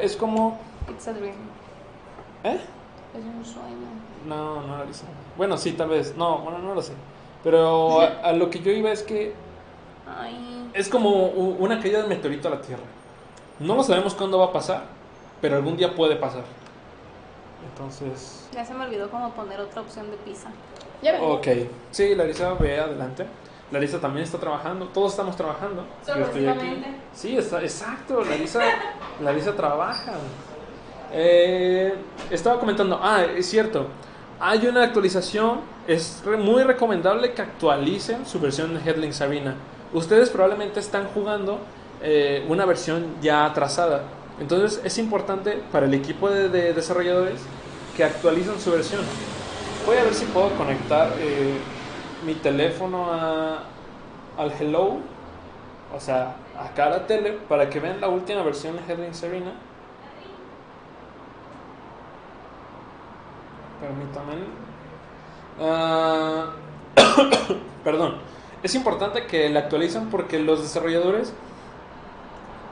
Es como... It's a dream. ¿Eh? Es un sueño. No lo hice. Bueno, sí, tal vez. No, no lo sé. Pero a lo que yo iba es que... Ay. Es como una caída de meteorito a la Tierra. No lo sabemos cuándo va a pasar, pero algún día puede pasar. Entonces... Ya se me olvidó cómo poner otra opción de pizza. Ya vengo. Ok. Sí, Larisa, ve adelante. Larisa también está trabajando, todos estamos trabajando. Yo estoy aquí. Sí, exacto, Larisa trabaja. Estaba comentando, es cierto, hay una actualización, es muy recomendable que actualicen su versión de Headlink Sabina. Ustedes probablemente están jugando una versión ya atrasada, entonces es importante para el equipo de desarrolladores que actualicen su versión. Voy a ver si puedo conectar mi teléfono al Hello, o sea, a Cara Tele, para que vean la última versión de Headlines Arena. Permítanme. Perdón. Es importante que la actualicen porque los desarrolladores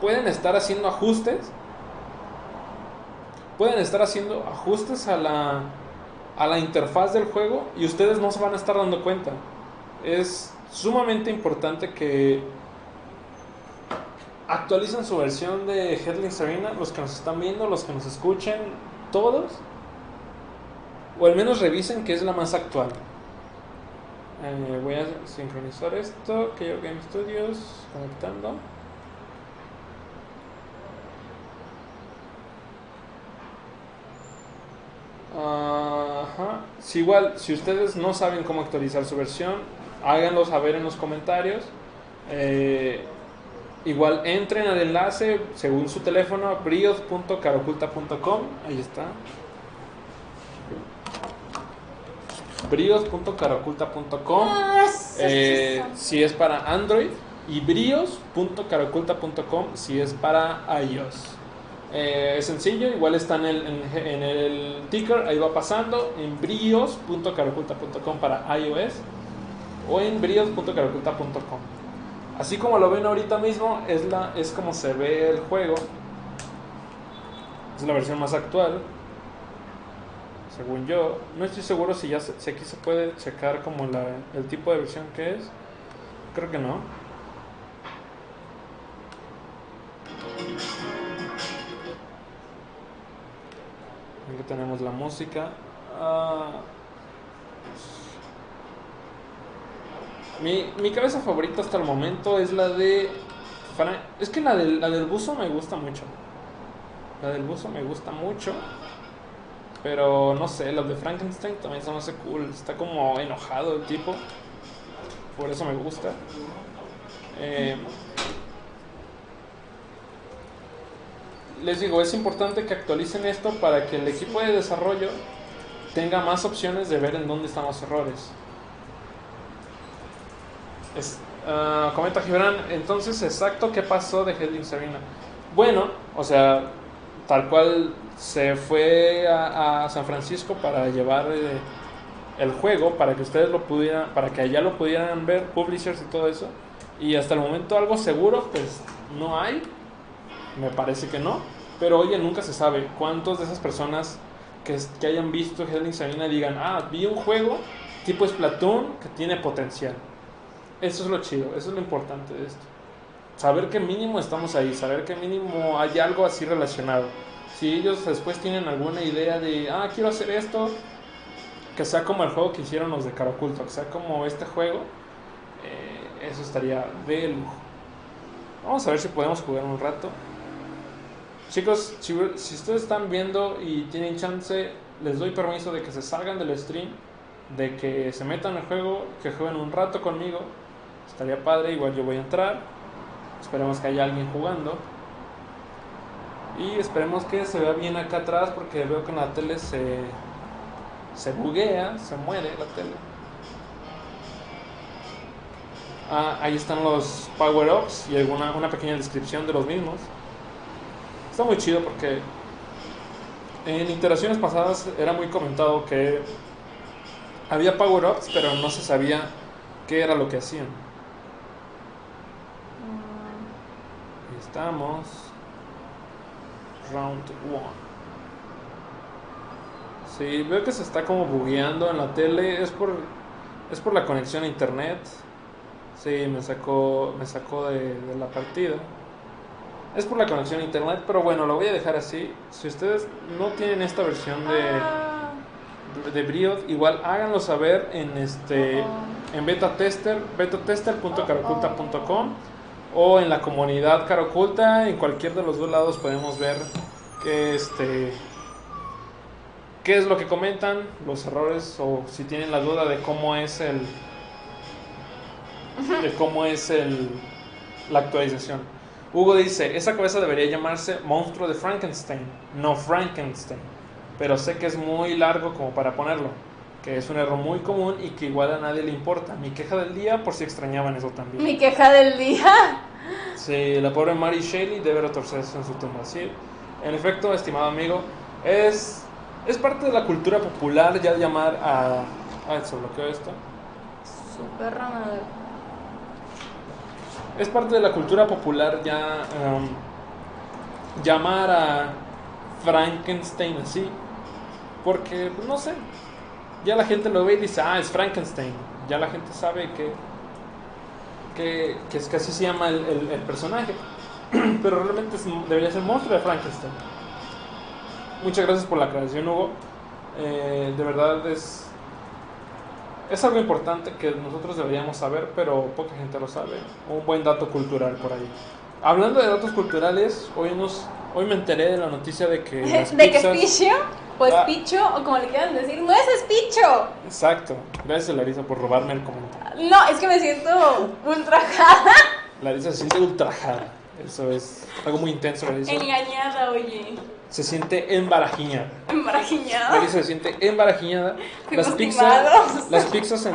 pueden estar haciendo ajustes. Pueden estar haciendo ajustes a la interfaz del juego y ustedes no se van a estar dando cuenta. Es sumamente importante que actualicen su versión de Headlines Arena, los que nos están viendo, los que nos escuchen, todos. O al menos revisen que es la más actual. Voy a sincronizar esto. KO Game Studios conectando. Ajá. Si igual, si ustedes no saben cómo actualizar su versión, háganlo saber en los comentarios. Igual entren al enlace según su teléfono, brios.caroculta.com. Ahí está. brios.caroculta.com, si es para Android, y brios.caroculta.com si es para iOS. Es sencillo, igual está en el ticker, ahí va pasando, en brios.caroculta.com para iOS o en brios.caroculta.com. Así como lo ven ahorita mismo, es como se ve el juego. Es la versión más actual, según yo. No estoy seguro si ya si aquí se puede checar como el tipo de versión que es. Creo que no. Aquí tenemos la música. Mi cabeza favorita hasta el momento es la de... Es que la del buzo me gusta mucho. La del buzo me gusta mucho. Pero no sé, los de Frankenstein también se me hace cool. Está como enojado el tipo. Por eso me gusta. Les digo, es importante que actualicen esto para que el equipo de desarrollo tenga más opciones de ver en dónde están los errores. Comenta Gibrán, entonces exacto qué pasó de Headlings Arena. Bueno, o sea, tal cual se fue a San Francisco para llevar el juego, para que ustedes lo pudieran, para que allá lo pudieran ver, publishers y todo eso. Y hasta el momento algo seguro pues no hay, me parece que no. Pero oye, nunca se sabe cuántos de esas personas que hayan visto Headlings Arena digan, ah, vi un juego tipo Splatoon que tiene potencial. Eso es lo chido, eso es lo importante de esto. Saber que mínimo estamos ahí, saber que mínimo hay algo así relacionado. Si ellos después tienen alguna idea de, ah, quiero hacer esto, que sea como el juego que hicieron los de Cara Oculta, que sea como este juego, eso estaría de lujo. Vamos a ver si podemos jugar un rato. Chicos, si ustedes están viendo y tienen chance, les doy permiso de que se salgan del stream, de que se metan al juego, que jueguen un rato conmigo. Estaría padre, igual yo voy a entrar. Esperemos que haya alguien jugando. Y esperemos que se vea bien acá atrás, porque veo que en la tele se buguea, se muere la tele. Ah, ahí están los power-ups y una pequeña descripción de los mismos. Está muy chido porque en iteraciones pasadas era muy comentado que había power-ups, pero no se sabía qué era lo que hacían. Estamos round 1. Sí, veo que se está como bugueando en la tele, es por la conexión a internet. Sí, me sacó de la partida. Es por la conexión a internet, pero bueno, lo voy a dejar así. Si ustedes no tienen esta versión de Briot, igual háganlo saber en en beta tester, betatester.caroculta.com. O en la comunidad Cara Oculta, en cualquier de los dos lados podemos ver que qué es lo que comentan, los errores, o si tienen la duda de cómo es la actualización. Hugo dice, esa cabeza debería llamarse Monstruo de Frankenstein, no Frankenstein, pero sé que es muy largo como para ponerlo. que es un error muy común y que igual a nadie le importa. Mi queja del día, por si extrañaban eso también. Mi queja del día. Sí, la pobre Mary Shelley debe retorcerse en su tumba. Sí, en efecto, estimado amigo, es parte de la cultura popular ya llamar a... Ah, se bloqueó esto. Súper ramador. Es parte de la cultura popular ya llamar a Frankenstein así, porque, no sé, ya la gente lo ve y dice, ah, es Frankenstein. Ya la gente sabe que es que así se llama el personaje. Pero realmente debería ser monstruo de Frankenstein. Muchas gracias por la aclaración, Hugo. De verdad es algo importante que nosotros deberíamos saber, pero poca gente lo sabe. Un buen dato cultural por ahí. Hablando de datos culturales, hoy me enteré de la noticia de que ¿de que Spicchio? O Spicchio, o como le quieran decir, ¡no es Spicchio! Exacto, gracias Larisa por robarme el comentario. No, es que me siento ultrajada. Larisa se siente ultrajada, eso es algo muy intenso, Larisa. Engañada, oye. Se siente embarajiñada. ¿Embarajiñada? Larisa se siente embarajiñada. Las pizzas en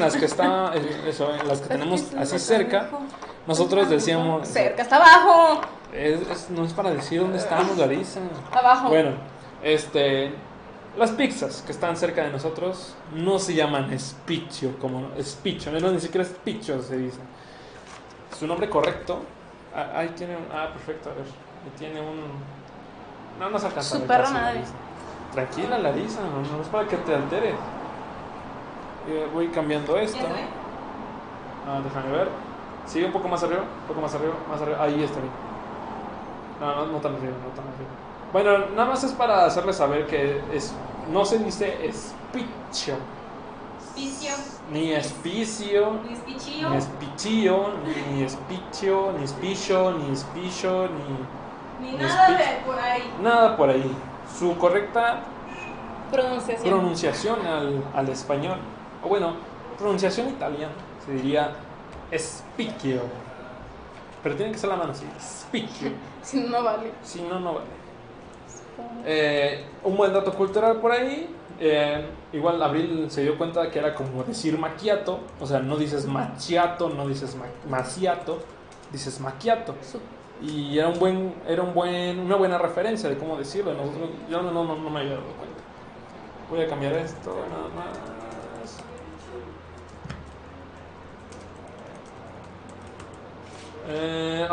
las que está, eso, en las que tenemos así cerca. Abajo. Nosotros decíamos... Cerca está abajo. No es para decir dónde estamos, Larisa. Abajo. Bueno, las pizzas que están cerca de nosotros no se llaman Spicchio, como Spicchio, no, ni siquiera Spicchio se dice. Su nombre correcto. Ahí tiene un... Ah, perfecto, a ver. Tiene un... No nos alcanza. Super nadie. Tranquila, Larisa, no es para que te altere. Voy cambiando esto. Déjame ver. Sigue un poco más arriba, más arriba. Ahí está bien. No tan arriba, Bueno, nada más es para hacerles saber que no se dice Spicchio. Spicchio. Ni Spicchio. Ni Spicchio. Ni Spicchio, ni Spicchio, ni Spicchio, ni Spicchio, ni... Ni nada de por ahí. Nada por ahí. Su correcta... Pronunciación al español. O bueno, pronunciación italiana. Se diría... Spicchio. Pero tiene que ser la mano así. Spicchio. Si no, no vale. Un buen dato cultural por ahí. Igual Abril se dio cuenta que era como decir macchiato. O sea, no dices macchiato, no dices macchiato, dices macchiato. Y era una buena referencia de cómo decirlo. Yo no me había dado cuenta. Voy a cambiar esto nada más.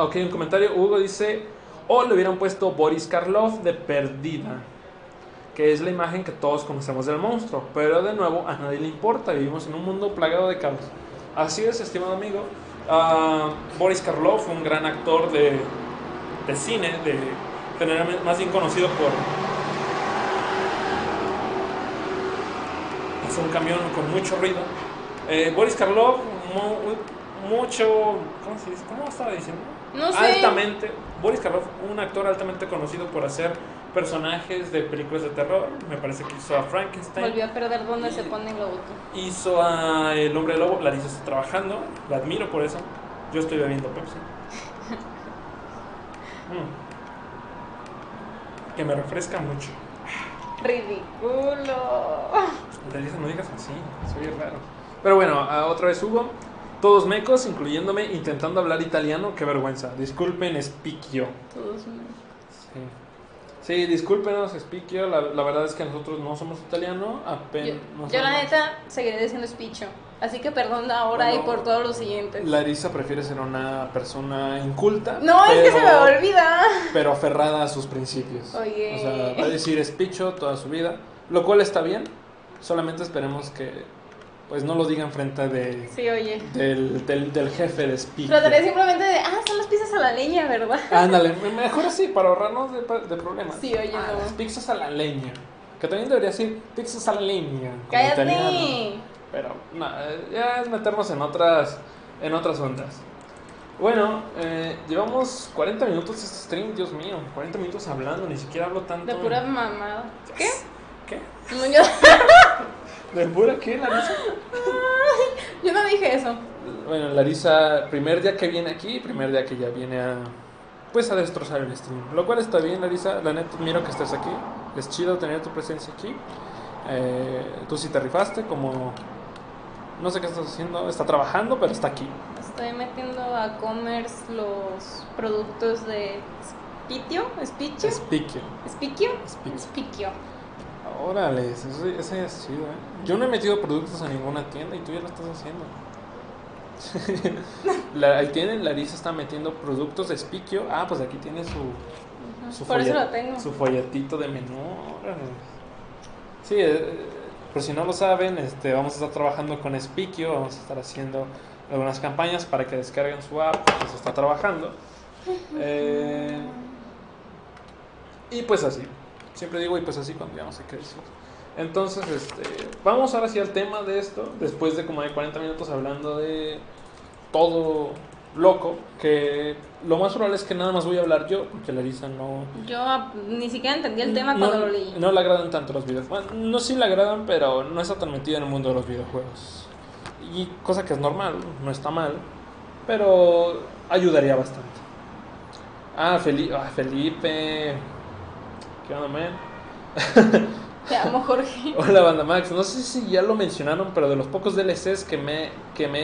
Ok, un comentario. Hugo dice: le hubieran puesto Boris Karloff de perdida, que es la imagen que todos conocemos del monstruo. Pero de nuevo, a nadie le importa. Vivimos en un mundo plagado de caos. Así es, estimado amigo. Boris Karloff, un gran actor de cine, generalmente más bien conocido por... Es un camión con mucho ruido. Boris Karloff, ¿cómo se dice? ¿Cómo estaba diciendo? No sé. Altamente. Boris Karloff, un actor altamente conocido por hacer personajes de películas de terror. Me parece que hizo a Frankenstein. Volvió a perder donde se pone el lobo. Hizo a El Hombre Lobo. Larisa está trabajando. La admiro por eso. Yo estoy bebiendo Pepsi. Que me refresca mucho. Ridículo. Larisa, no digas así. Soy raro. Pero bueno, otra vez Hugo. Todos mecos, incluyéndome, intentando hablar italiano. Qué vergüenza. Disculpen, Spicchio. Todos mecos. Sí, discúlpenos, Spicchio. La verdad es que nosotros no somos italianos. Yo la neta seguiré diciendo Spicchio. Así que perdón ahora y por todos los siguientes. Larisa prefiere ser una persona inculta. No, es que se me olvida. Pero aferrada a sus principios. Oye. O sea, va a decir Spicchio toda su vida. Lo cual está bien. Solamente esperemos que... Pues no lo digan frente de... Sí, oye. Del jefe de Spicchio. Trataré simplemente de... Son las pizzas a la leña, ¿verdad? Ándale, mejor así, para ahorrarnos de problemas. Sí, oye, no. Las pizzas a la leña. Que también debería decir pizzas a la leña. ¡Cállate! Italiano. Pero, no, ya es meternos en otras ondas. Bueno, llevamos 40 minutos este stream, Dios mío. 40 minutos hablando, ni siquiera hablo tanto. De pura mamada. Yes. ¿Qué? No, yo... ¿De pura qué, Larisa? Yo no dije eso. Bueno, Larisa, primer día que viene aquí, primer día que ya viene a destrozar el stream. Lo cual está bien, Larisa. La neta, miro que estés aquí. Es chido tener tu presencia aquí. Tú sí te rifaste, como... No sé qué estás haciendo, está trabajando, pero está aquí. Estoy metiendo a commerce los productos de Spicchio. Órale, ese es chido, ¿eh? Yo no he metido productos a ninguna tienda y tú ya lo estás haciendo. Ahí tienen, Larisa está metiendo productos de Spicchio. Ah, pues aquí tiene su Por eso lo tengo. Su folletito de menú. Sí, por si no lo saben, vamos a estar trabajando con Spicchio. Vamos a estar haciendo algunas campañas para que descarguen su app, que se está trabajando. Y pues así. Siempre digo y pues así cuando ya no sé qué decir. Entonces, vamos ahora sí al tema de esto. Después de como de 40 minutos hablando de todo loco, que lo más probable es que nada más voy a hablar yo, porque Larisa no... Yo ni siquiera entendí el tema cuando lo leí. No le agradan tanto los videojuegos. Bueno, no, sí le agradan, pero no está tan metida en el mundo de los videojuegos. Y cosa que es normal, no está mal, pero ayudaría bastante. Ah, Felipe... ¿Qué onda, man? Te amo, Jorge. Hola, Banda Max. No sé si ya lo mencionaron, pero de los pocos DLCs que me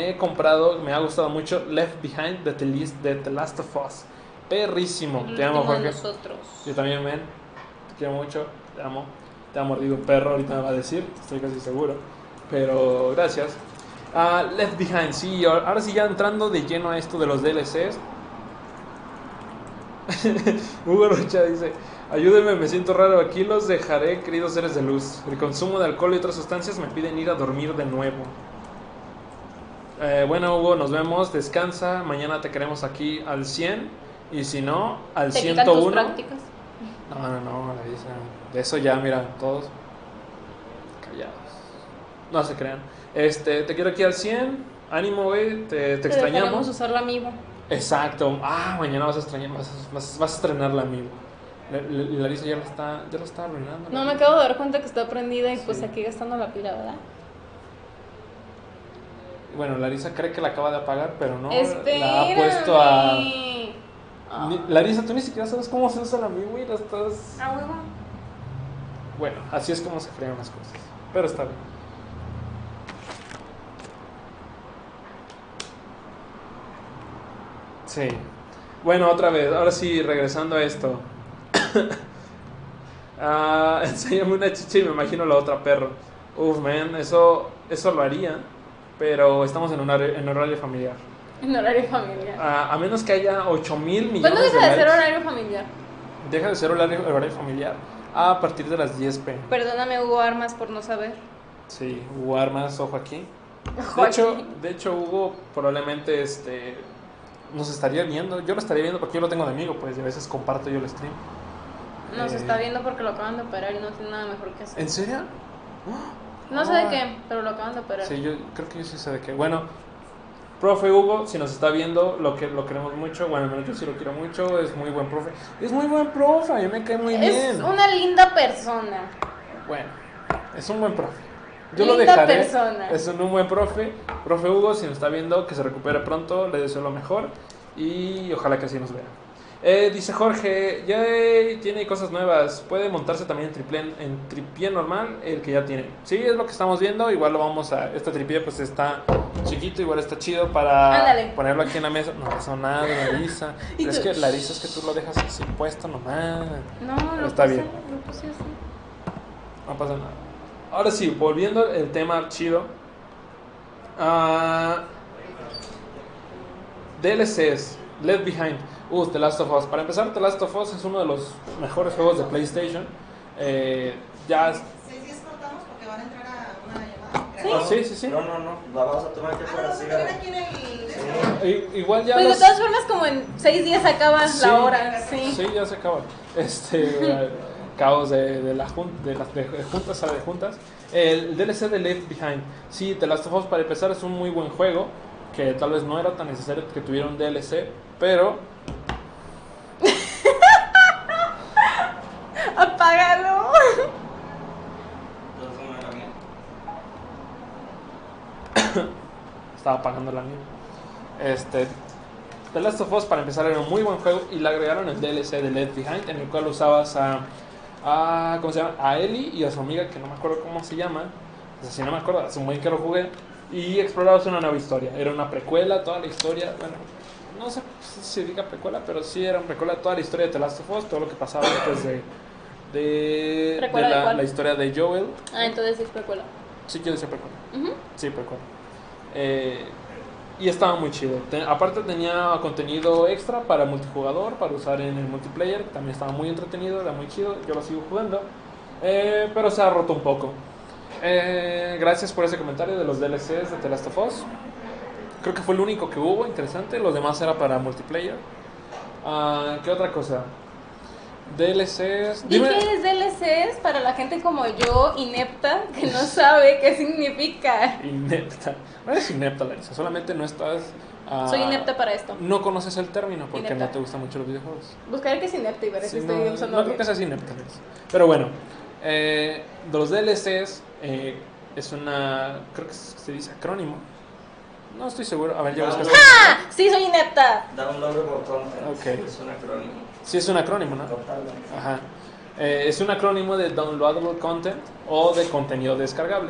he comprado, me ha gustado mucho Left Behind de The Last of Us. Perrísimo. Te amo, Jorge. Nosotros. Yo también, man. Te quiero mucho. Te amo. Te ha mordido un perro, ahorita me va a decir. Estoy casi seguro. Pero gracias. Left Behind, sí. Ahora sí, ya entrando de lleno a esto de los DLCs. Hugo Rocha dice... Ayúdenme, me siento raro, aquí los dejaré, queridos seres de luz. El consumo de alcohol y otras sustancias me piden ir a dormir de nuevo. Bueno, Hugo, nos vemos, descansa. Mañana te queremos aquí al 100. Y si no, al 101. ¿Te quitan tus prácticas? No, de eso ya, mira, todos callados. No se crean. Te quiero aquí al 100. Ánimo, güey, te extrañamos. Vamos a usar la Mevo. Exacto. Mañana vas a estrenar la Mevo. Larisa ya lo está arruinando. No, me acabo de dar cuenta que está prendida y sí. Pues aquí gastando la pila, ¿verdad? Bueno, Larisa cree que la acaba de apagar, pero no. Espérame. La ha puesto a... Larisa, tú ni siquiera sabes cómo se usa la Mevo y la estás... Ah, bueno. Bueno, así es como se crean las cosas, pero está bien. Sí. Bueno, otra vez, ahora sí, regresando a esto. Enséñame una chicha y me imagino la otra, perro. Uf, man, eso lo haría. Pero estamos en horario familiar. En horario familiar. A menos que haya 8,000 millones. ¿Cuándo deja de ser horario familiar? Deja de ser horario familiar a partir de las 10 p.m. Perdóname, Hugo Armas, por no saber. Sí, Hugo Armas, ojo aquí. De hecho, Hugo probablemente nos estaría viendo. Yo lo estaría viendo porque yo lo tengo de amigo, pues, y a veces comparto yo el stream. Nos está viendo porque lo acaban de operar y no tiene nada mejor que hacer. ¿En serio? No sé de qué, pero lo acaban de operar. Sí, yo creo que yo sí sé de qué. Bueno, profe Hugo, si nos está viendo, lo queremos mucho. Bueno, al menos yo sí lo quiero mucho. Es muy buen profe. A mí me cae muy bien. Es una linda persona. Bueno, es un buen profe. Yo linda lo dejaré. Persona. Es un buen profe. Profe Hugo, si nos está viendo, que se recupere pronto. Le deseo lo mejor y ojalá que así nos vea. Dice Jorge, ya tiene cosas nuevas. Puede montarse también en tripié normal, el que ya tiene. Sí, es lo que estamos viendo. Igual lo vamos a... Este tripié pues está chiquito, igual está chido para... Ándale. Ponerlo aquí en la mesa. No pasó nada, Larisa. Larisa, es que tú lo dejas así puesto nomás. No, está bien. Lo puse así. No pasa nada. Ahora sí, volviendo el tema chido. DLCs, Left Behind. The Last of Us. Para empezar, The Last of Us es uno de los mejores juegos de PlayStation. Ya. Sí, cortamos porque van a entrar a una llamada. Sí. No. La vamos a tomar que fuera así. Igual ya. Pues de todas formas, como en 6 días acaba la hora. Sí, ya se acaba. Caos de juntas. El DLC de Left Behind. Sí, The Last of Us, para empezar, es un muy buen juego. Que tal vez no era tan necesario que tuviera un DLC, pero. Apágalo. Estaba apagando la mía. The Last of Us, para empezar, era un muy buen juego y le agregaron el DLC de Left Behind, en el cual usabas a a, ¿cómo se llama? A Eli y a su amiga, que no me acuerdo cómo se llama. O sea, si no me acuerdo, hace un buen que lo jugué. Y explorabas una nueva historia. Era una precuela, toda la historia. Bueno, no sé si se diga precuela, pero sí era una precuela, toda la historia de The Last of Us, todo lo que pasaba antes de la historia de Joel. Ah, entonces es precuela. Sí, yo decía precuela. Uh-huh. Sí, precuela. Y estaba muy chido. Aparte tenía contenido extra para multijugador, para usar en el multiplayer. También estaba muy entretenido, era muy chido. Yo lo sigo jugando, pero se ha roto un poco. Gracias por ese comentario de los DLCs de The Last of Us. Creo que fue el único que hubo interesante. Los demás era para multiplayer. ¿Qué otra cosa? DLCs. Dime. ¿Qué es DLCs para la gente como yo, inepta, que no sabe qué significa? Inepta. No eres inepta, Larisa, solamente no estás... soy inepta para esto. No conoces el término porque inepta. No te gustan mucho los videojuegos. Buscaré que es inepta y veré si estoy usando... No creo que seas inepta, Larisa. Pero bueno, los DLCs es una... Creo que se dice acrónimo. No estoy seguro. A ver, yo busco. ¡Ah! Sí, soy inepta. Download Remote Content. Okay. Es un acrónimo. Sí, es un acrónimo, ¿no? Ajá. Es un acrónimo de Downloadable Content o de contenido descargable.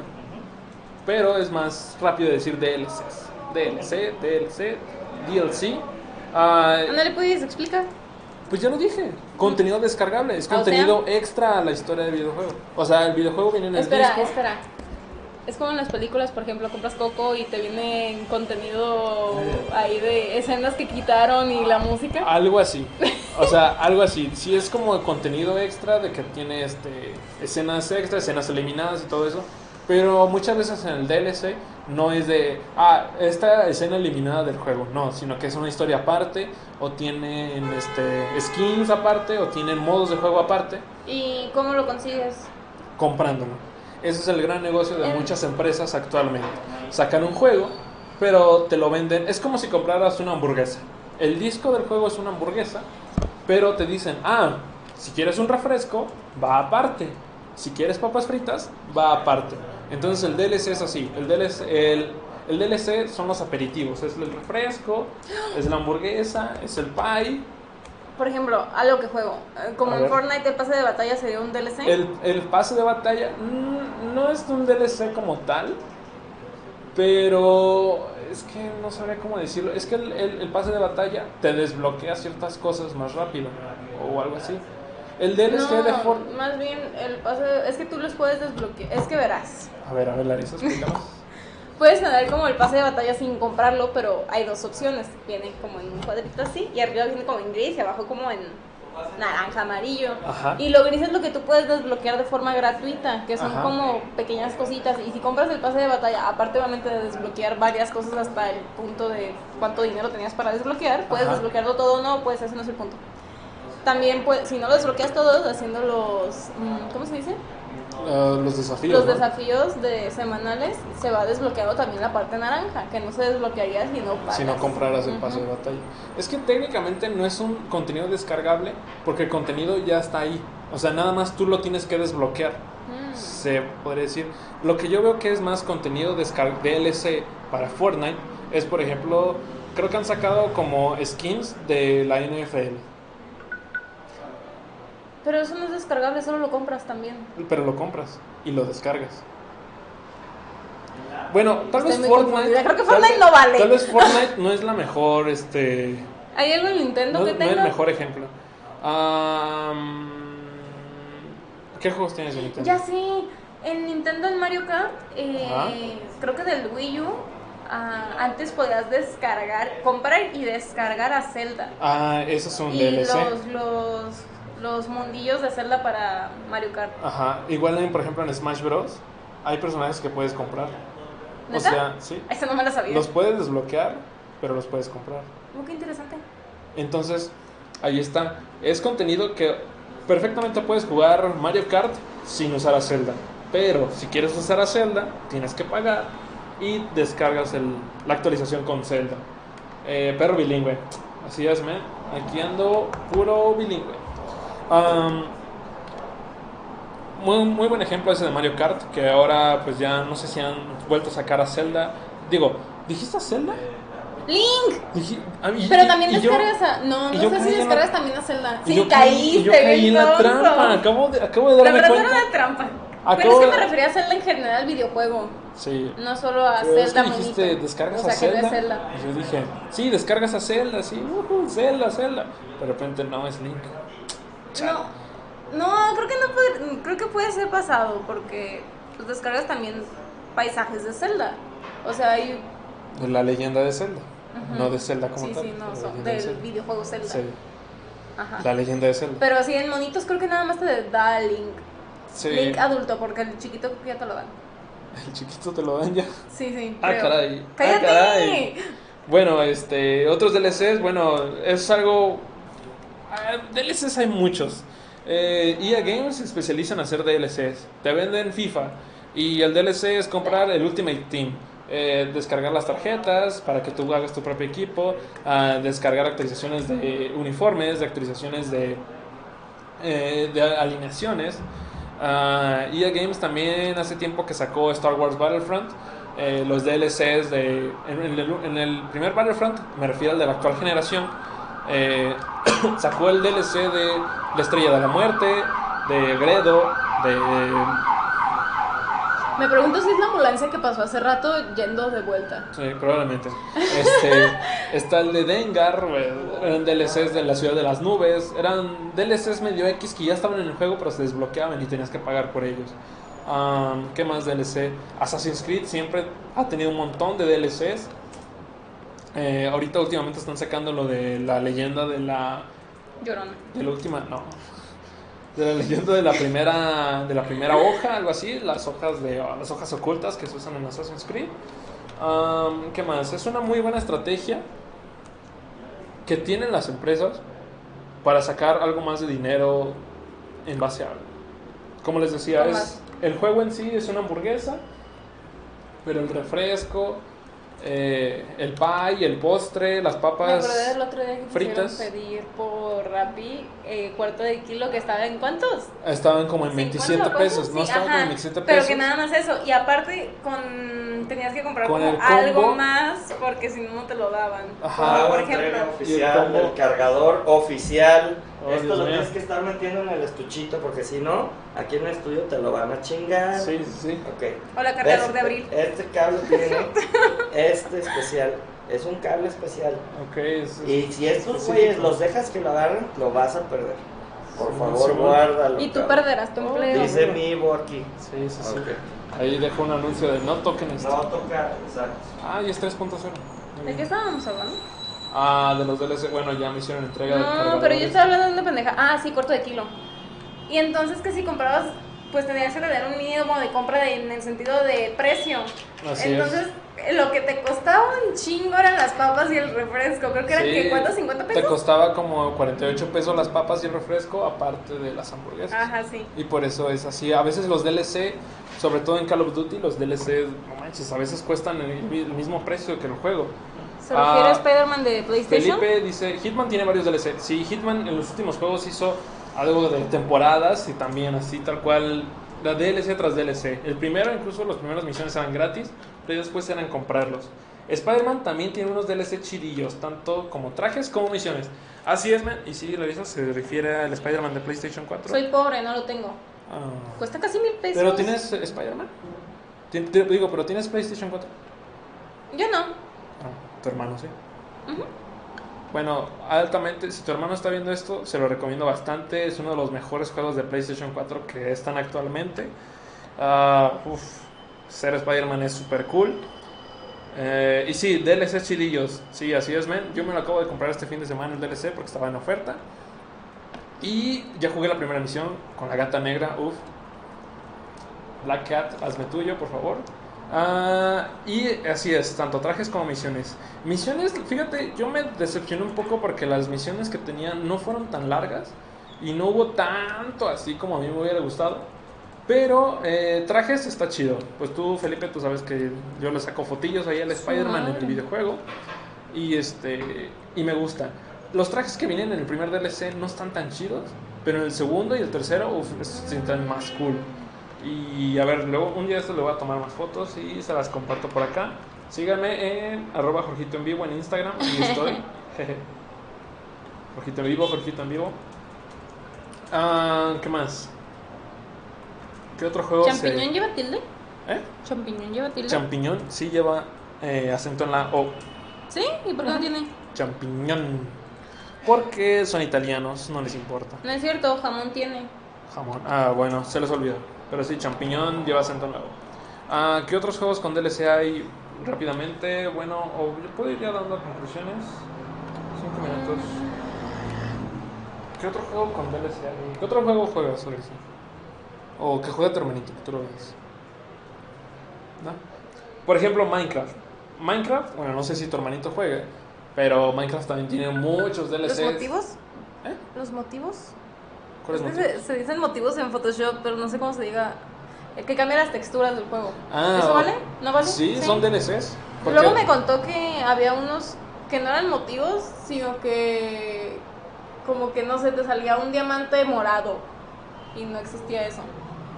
Pero es más rápido decir DLCs. DLC, DLC, DLC. ¿No le podías explicar? Pues ya lo dije. Contenido descargable. Es contenido extra a la historia del videojuego. O sea, el videojuego viene en el disco. Espera. Es como en las películas, por ejemplo, compras Coco y te viene contenido ahí de escenas que quitaron y la música. Algo así. O sea, algo así. Sí, es como contenido extra de que tiene escenas extra, escenas eliminadas y todo eso. Pero muchas veces en el DLC no es de, esta escena eliminada del juego. No, sino que es una historia aparte, o tienen skins aparte, o tienen modos de juego aparte. ¿Y cómo lo consigues? Comprándolo. Ese es el gran negocio de muchas empresas actualmente. Sacan un juego, pero te lo venden. Es como si compraras una hamburguesa. El disco del juego es una hamburguesa, pero te dicen, si quieres un refresco, va aparte. Si quieres papas fritas, va aparte. Entonces el DLC es así. El DLC son los aperitivos. Es el refresco, es la hamburguesa, es el pie. Por ejemplo, algo que juego, como en Fortnite, el pase de batalla sería un DLC. El pase de batalla no es un DLC como tal, pero es que no sabría cómo decirlo. Es que el pase de batalla te desbloquea ciertas cosas más rápido o algo así. El DLC de Fortnite. Más bien, el pase es que tú los puedes desbloquear. Es que verás. A ver, Larisa, explícanos. Puedes nadar como el pase de batalla sin comprarlo, pero hay dos opciones. Vienen como en un cuadrito así, y arriba viene como en gris y abajo como en naranja, amarillo. Ajá. Y lo gris es lo que tú puedes desbloquear de forma gratuita, que son como pequeñas cositas. Y si compras el pase de batalla, aparte obviamente de desbloquear varias cosas hasta el punto de cuánto dinero tenías para desbloquear, puedes desbloquearlo todo o no, pues ese no es el punto. También, pues, si no lo desbloqueas todo, haciendo los... ¿cómo se dice? Los desafíos. Los desafíos de semanales, se va desbloqueando también la parte naranja, que no se desbloquearía si no pagas. Si no compraras el pase de batalla. Es que técnicamente no es un contenido descargable, porque el contenido ya está ahí. O sea, nada más tú lo tienes que desbloquear. Se podría decir. Lo que yo veo que es más contenido DLC para Fortnite es, por ejemplo, creo que han sacado como skins de la NFL. Pero eso no es descargable, solo lo compras también. Pero lo compras y lo descargas. Bueno, tal vez Fortnite... Creo que Fortnite no vale. Tal vez Fortnite no es la mejor, ¿Hay algo en Nintendo que tenga? No es el mejor ejemplo. ¿Qué juegos tienes en Nintendo? Ya sí, en Nintendo, en Mario Kart, creo que del Wii U... antes podías comprar y descargar a Zelda. Esos son DLC. Y los mundillos de Zelda para Mario Kart. Igual, por ejemplo, en Smash Bros. Hay personajes que puedes comprar. ¿Neta? O sea, sí. Eso no me lo sabía. Los puedes desbloquear, pero los puedes comprar. Qué interesante. Entonces, ahí está. Es contenido que perfectamente puedes jugar Mario Kart sin usar a Zelda. Pero si quieres usar a Zelda, tienes que pagar y descargas la actualización con Zelda. Perro bilingüe. Así es, man. Aquí ando puro bilingüe. Muy, muy buen ejemplo ese de Mario Kart, que ahora pues ya no sé si han vuelto a sacar a Zelda. Digo, ¿dijiste a Zelda? Link. Pero también descargas a... No, no sé si descargas también a Zelda. Sí, caíste, yo caí en la trampa. Acabo de darme cuenta. Una trampa. Pero es que me refería a Zelda en general, videojuego. Sí. No solo a Zelda, dijiste, descargas a Zelda. Y yo dije, sí, descargas a Zelda, sí, Zelda. De repente no, es Link. No, creo que no puede, creo que puede ser pasado, porque pues, descargas también paisajes de Zelda. O sea, hay... La leyenda de Zelda. Ajá. No de Zelda como tal. Sí, no, del videojuego Zelda. Sí. Ajá. La leyenda de Zelda. Pero así en monitos creo que nada más te da Link. Sí. Link adulto, porque el chiquito ya te lo dan. ¿El chiquito te lo dan ya? Sí, sí. Ah, creo. Caray. ¡Cállate! Ah, caray. Bueno, otros DLCs, bueno, es algo... DLCs hay muchos. EA Games se especializa en hacer DLCs. Te venden FIFA y el DLC es comprar el Ultimate Team. Descargar las tarjetas para que tú hagas tu propio equipo, descargar actualizaciones de uniformes, de actualizaciones de alineaciones. EA Games también hace tiempo que sacó Star Wars Battlefront, los DLCs de, en el primer Battlefront, me refiero al de la actual generación, sacó el DLC de la Estrella de la Muerte, de Gredo, de... Me pregunto si es la ambulancia que pasó hace rato yendo de vuelta. Sí, probablemente. Está el de Dengar, eran DLCs de la Ciudad de las Nubes, eran DLCs medio X que ya estaban en el juego pero se desbloqueaban y tenías que pagar por ellos. ¿Qué más DLC? Assassin's Creed siempre ha tenido un montón de DLCs. Ahorita últimamente están sacando lo de la leyenda de la... Llorona. De la última, no... De la leyenda de la primera hoja, algo así, las hojas ocultas que se usan en Assassin's Creed. ¿Qué más? Es una muy buena estrategia que tienen las empresas para sacar algo más de dinero en base a algo. Como les decía, el juego en sí es una hamburguesa, pero el refresco, el pie, el postre, las papas fritas. El otro día que quisieron pedir por Rappi, cuarto de kilo que estaba en ¿cuántos? Estaban como en 27 pesos, sí, no estaban como en 27 pesos. Pero que nada más eso, y aparte tenías que comprar como algo más porque si no, no te lo daban. Ajá. Por ejemplo, oficial, el cargador oficial. Oh, esto lo tienes que estar metiendo en el estuchito porque si no, aquí en el estudio te lo van a chingar. Sí, sí, sí. Okay. Hola, cargador de Abril. Este cable tiene este especial. Es un cable especial. Okay, y si estos güeyes los dejas que lo agarren, lo vas a perder. Por favor, guárdalo. Y tú perderás tu empleo. Dice Mevo aquí. Sí, sí, sí. Okay. Ahí dejó un anuncio de no toquen esto. No tocar, exacto. Ah, y es 3.0. ¿De qué estábamos hablando? Ah, de los DLC, bueno, ya me hicieron entrega. No, pero yo estaba hablando de una pendeja. Ah, sí, cuarto de kilo. Y entonces que si comprabas, pues tenías que tener un mínimo de compra en el sentido de precio. Así entonces, es. Lo que te costaba un chingo eran las papas y el refresco. Creo que eran, sí, ¿cuánto? ¿50 pesos? Te costaba como 48 pesos las papas y el refresco, aparte de las hamburguesas. Ajá, sí. Y por eso es así. A veces los DLC, sobre todo en Call of Duty, los DLC, no manches, a veces cuestan el mismo precio que el juego. ¿Se refiere a Spider-Man de PlayStation? Felipe dice, Hitman tiene varios DLC. Sí, Hitman en los últimos juegos hizo algo de temporadas y también así tal cual, la DLC tras DLC. El primero, incluso las primeras misiones eran gratis, pero después eran comprarlos. Spider-Man también tiene unos DLC chidillos, tanto como trajes como misiones. Así es, man. Y sí, Larisa se refiere al Spider-Man de PlayStation 4. Soy pobre, no lo tengo. Cuesta casi 1,000 pesos. ¿Pero tienes Spider-Man? Te digo, ¿pero tienes PlayStation 4? Yo no. Tu hermano, sí. Uh-huh. Bueno, altamente, si tu hermano está viendo esto, se lo recomiendo bastante. Es uno de los mejores juegos de PlayStation 4 que están actualmente. Ser Spider-Man es super cool. Y sí, DLC chilillos. Sí, así es, men. Yo me lo acabo de comprar este fin de semana el DLC porque estaba en oferta. Y ya jugué la primera misión con la gata negra. Black Cat, hazme tuyo, por favor. Y así es, tanto trajes como misiones. Misiones, fíjate, yo me decepcioné un poco porque las misiones que tenían no fueron tan largas y no hubo tanto así como a mí me hubiera gustado. Pero trajes está chido. Pues tú, Felipe, tú sabes que yo le saco fotillos ahí al Spider-Man en el videojuego y, y me gusta. Los trajes que vienen en el primer DLC no están tan chidos, pero en el segundo y el tercero se sienten más cool. Y a ver, luego un día esto le voy a tomar más fotos y se las comparto por acá. Síganme en @jorgitoenvivo en Instagram. Ahí estoy. Jorgito en vivo. ¿Qué más? ¿Qué otro juego? ¿Champiñón lleva tilde? ¿Eh? ¿Champiñón lleva tilde? Champiñón sí lleva acento en la O. ¿Sí? ¿Y por qué no tiene? Champiñón. Porque son italianos, no les importa. No es cierto, jamón tiene. Jamón, bueno, se les olvidó. Pero sí, champiñón lleva acento en la O. ¿Qué otros juegos con DLC hay? Rápidamente, bueno, yo puedo ir ya dando conclusiones. 5 minutos. ¿Qué otro juego con DLC hay? ¿Qué otro juego juegas, Larisa? O que juega tu hermanito, que tú lo ves. ¿No? Por ejemplo, Minecraft. Minecraft, bueno, no sé si tu hermanito juegue, pero Minecraft también tiene muchos DLCs. ¿Los motivos? ¿Eh? ¿Los motivos? ¿Cuáles motivos? Se dicen motivos en Photoshop, pero no sé cómo se diga. El que cambia las texturas del juego. ¿Eso vale? ¿No vale? Sí, sí. Son DLCs. Luego me contó que había unos que no eran motivos, sino que como que no sé, te salía un diamante morado y no existía eso.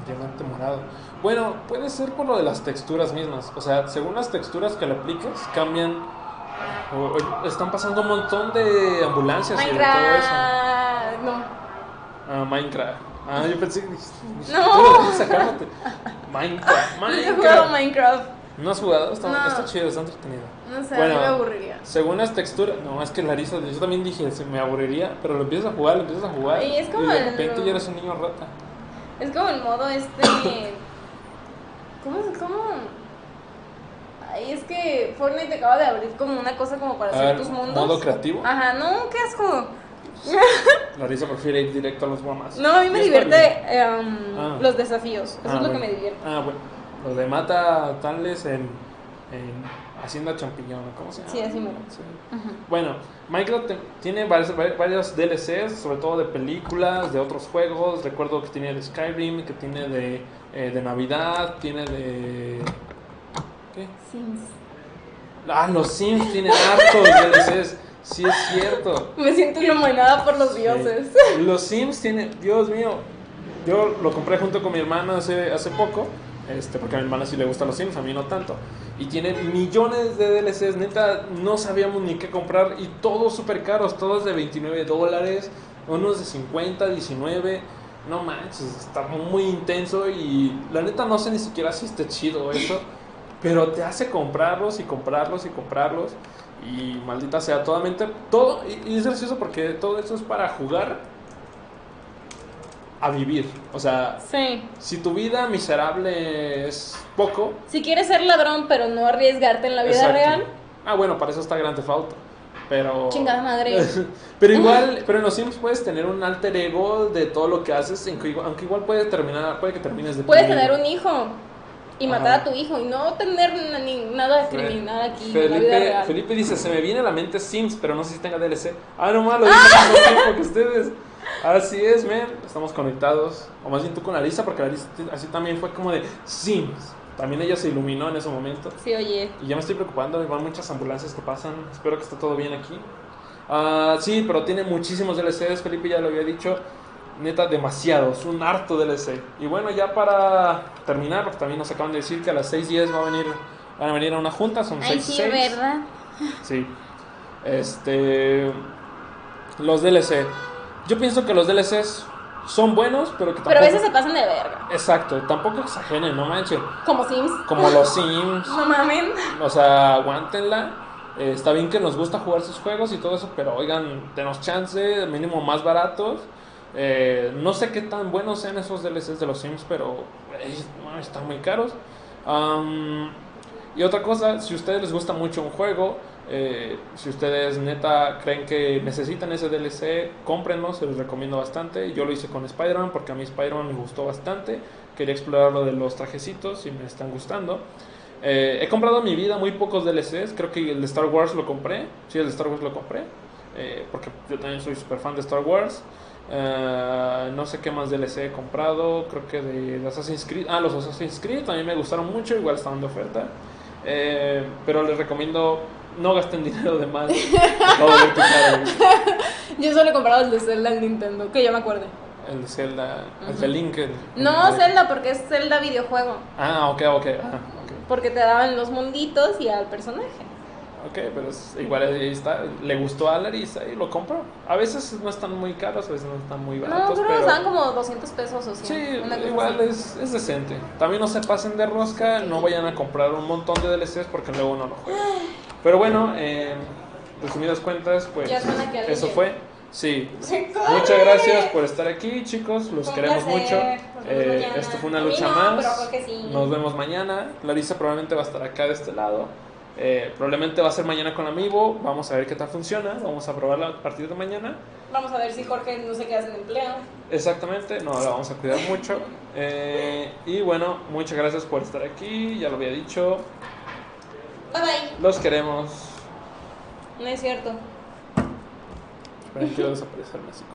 Diamante morado. Bueno, puede ser por lo de las texturas mismas. O sea, según las texturas que le apliques, cambian. Están pasando un montón de ambulancias Minecraft. Y todo eso. No. Minecraft. Yo pensé que... No. Minecraft. ¿No has jugado? Está chido, está entretenido. No sé, bueno, me aburriría. Según las texturas... No, es que Larisa, yo también dije, se me aburriría, pero lo empiezas a jugar. Y es como y de repente ya eres un niño rata. Es como el modo ¿Cómo? Ay, es que Fortnite te acaba de abrir como una cosa como para hacer tus mundos. ¿Modo creativo? Ajá, no, qué asco. Larisa prefiere ir directo a los guamas. No, a mí me divierte los desafíos. Eso es lo que me divierte. Bueno, los de mata tales en Hacienda Champiñón, ¿cómo se llama? Sí, así mismo. Sí. Bueno, Minecraft tiene varios DLCs, sobre todo de películas, de otros juegos. Recuerdo que tiene de Skyrim, que tiene de Navidad, tiene de... ¿Qué? Sims. Los Sims tienen hartos DLCs. Sí, es cierto. Me siento iluminada por los dioses. Los Sims tienen... Dios mío. Yo lo compré junto con mi hermana hace poco. Porque a mi hermana sí le gustan los Sims, a mí no tanto. Y tienen millones de DLCs. Neta, no sabíamos ni qué comprar. Y todos súper caros. Todos de $29. Unos de 50, 19. No manches, está muy intenso. Y la neta no sé ni siquiera si está chido eso. Pero te hace comprarlos. Y maldita sea, todo. Y es gracioso porque todo esto es para jugar a vivir. O sea, sí. Si tu vida miserable es poco. Si quieres ser ladrón, pero no arriesgarte en la vida real. Bueno, para eso está Grand Theft Auto. Pero. Chingada madre. Pero igual, pero en los Sims puedes tener un alter ego de todo lo que haces. Aunque igual puede que termines de. Puedes tener un hijo. Y matar a tu hijo y no tener nada criminal aquí. Felipe dice, se me viene a la mente Sims, pero no sé si tenga DLC. No más, lo dije más tiempo que ustedes. Así es, man, estamos conectados. O más bien tú con Larisa, porque Larisa así también fue como de Sims. También ella se iluminó en ese momento. Sí, oye. Y ya me estoy preocupando, van muchas ambulancias que pasan. Espero que esté todo bien aquí. Sí, pero tiene muchísimos DLCs, Felipe ya lo había dicho. Neta, demasiados, un harto DLC. Y bueno, ya para terminar, porque también nos acaban de decir que a las 6:10 van a venir a una junta. Son 6:06. Sí, ¿verdad? Sí. Los DLC. Yo pienso que los DLCs son buenos, pero que tampoco... Pero a veces se pasan de verga. Exacto, tampoco exageren, no manchen. Como Sims. Como los Sims. No mamen. O sea, aguántenla. Está bien que nos gusta jugar sus juegos y todo eso, pero oigan, denos chance, mínimo más baratos. No sé qué tan buenos sean esos DLCs de los Sims, pero están muy caros. Y otra cosa, si a ustedes les gusta mucho un juego, si ustedes neta creen que necesitan ese DLC, cómprenlo, se los recomiendo bastante. Yo lo hice con Spider-Man porque a mí Spider-Man me gustó bastante. Quería explorar lo de los trajecitos y me están gustando. He comprado en mi vida muy pocos DLCs. Creo que el de Star Wars lo compré. Sí, el de Star Wars lo compré, porque yo también soy super fan de Star Wars. No sé qué más DLC he comprado. Creo que de Assassin's Creed. Los Assassin's Creed también me gustaron mucho. Igual estaban de oferta. Pero les recomiendo, no gasten dinero de más. Yo solo he comprado el de Zelda en Nintendo, que yo me acuerdo. El de Zelda, el de Link. No, Zelda, porque es Zelda videojuego. Ok. porque te daban los munditos y al personaje. Ok, pero es, igual ahí está, le gustó a Larisa y lo compró. A veces no están muy caros, a veces no están muy baratos. No, pero están como 200 pesos o 100. Sí, una cosa igual así. Es decente. También no se pasen de rosca, sí. No vayan a comprar un montón de DLCs porque luego no lo juegan. Pero bueno, resumidas cuentas, pues eso fue. Sí, muchas gracias por estar aquí, chicos, los queremos mucho. Esto fue Una Lucha Más. Nos vemos mañana. Larisa probablemente va a estar acá de este lado. Probablemente va a ser mañana con Amiibo. Vamos a ver qué tal funciona. Vamos a probarla a partir de mañana. Vamos a ver si Jorge no se queda sin empleo. Exactamente, no, la vamos a cuidar mucho. Y bueno, muchas gracias por estar aquí. Ya lo había dicho. Bye bye. Los queremos. No es cierto. Pero quiero desaparecerme así.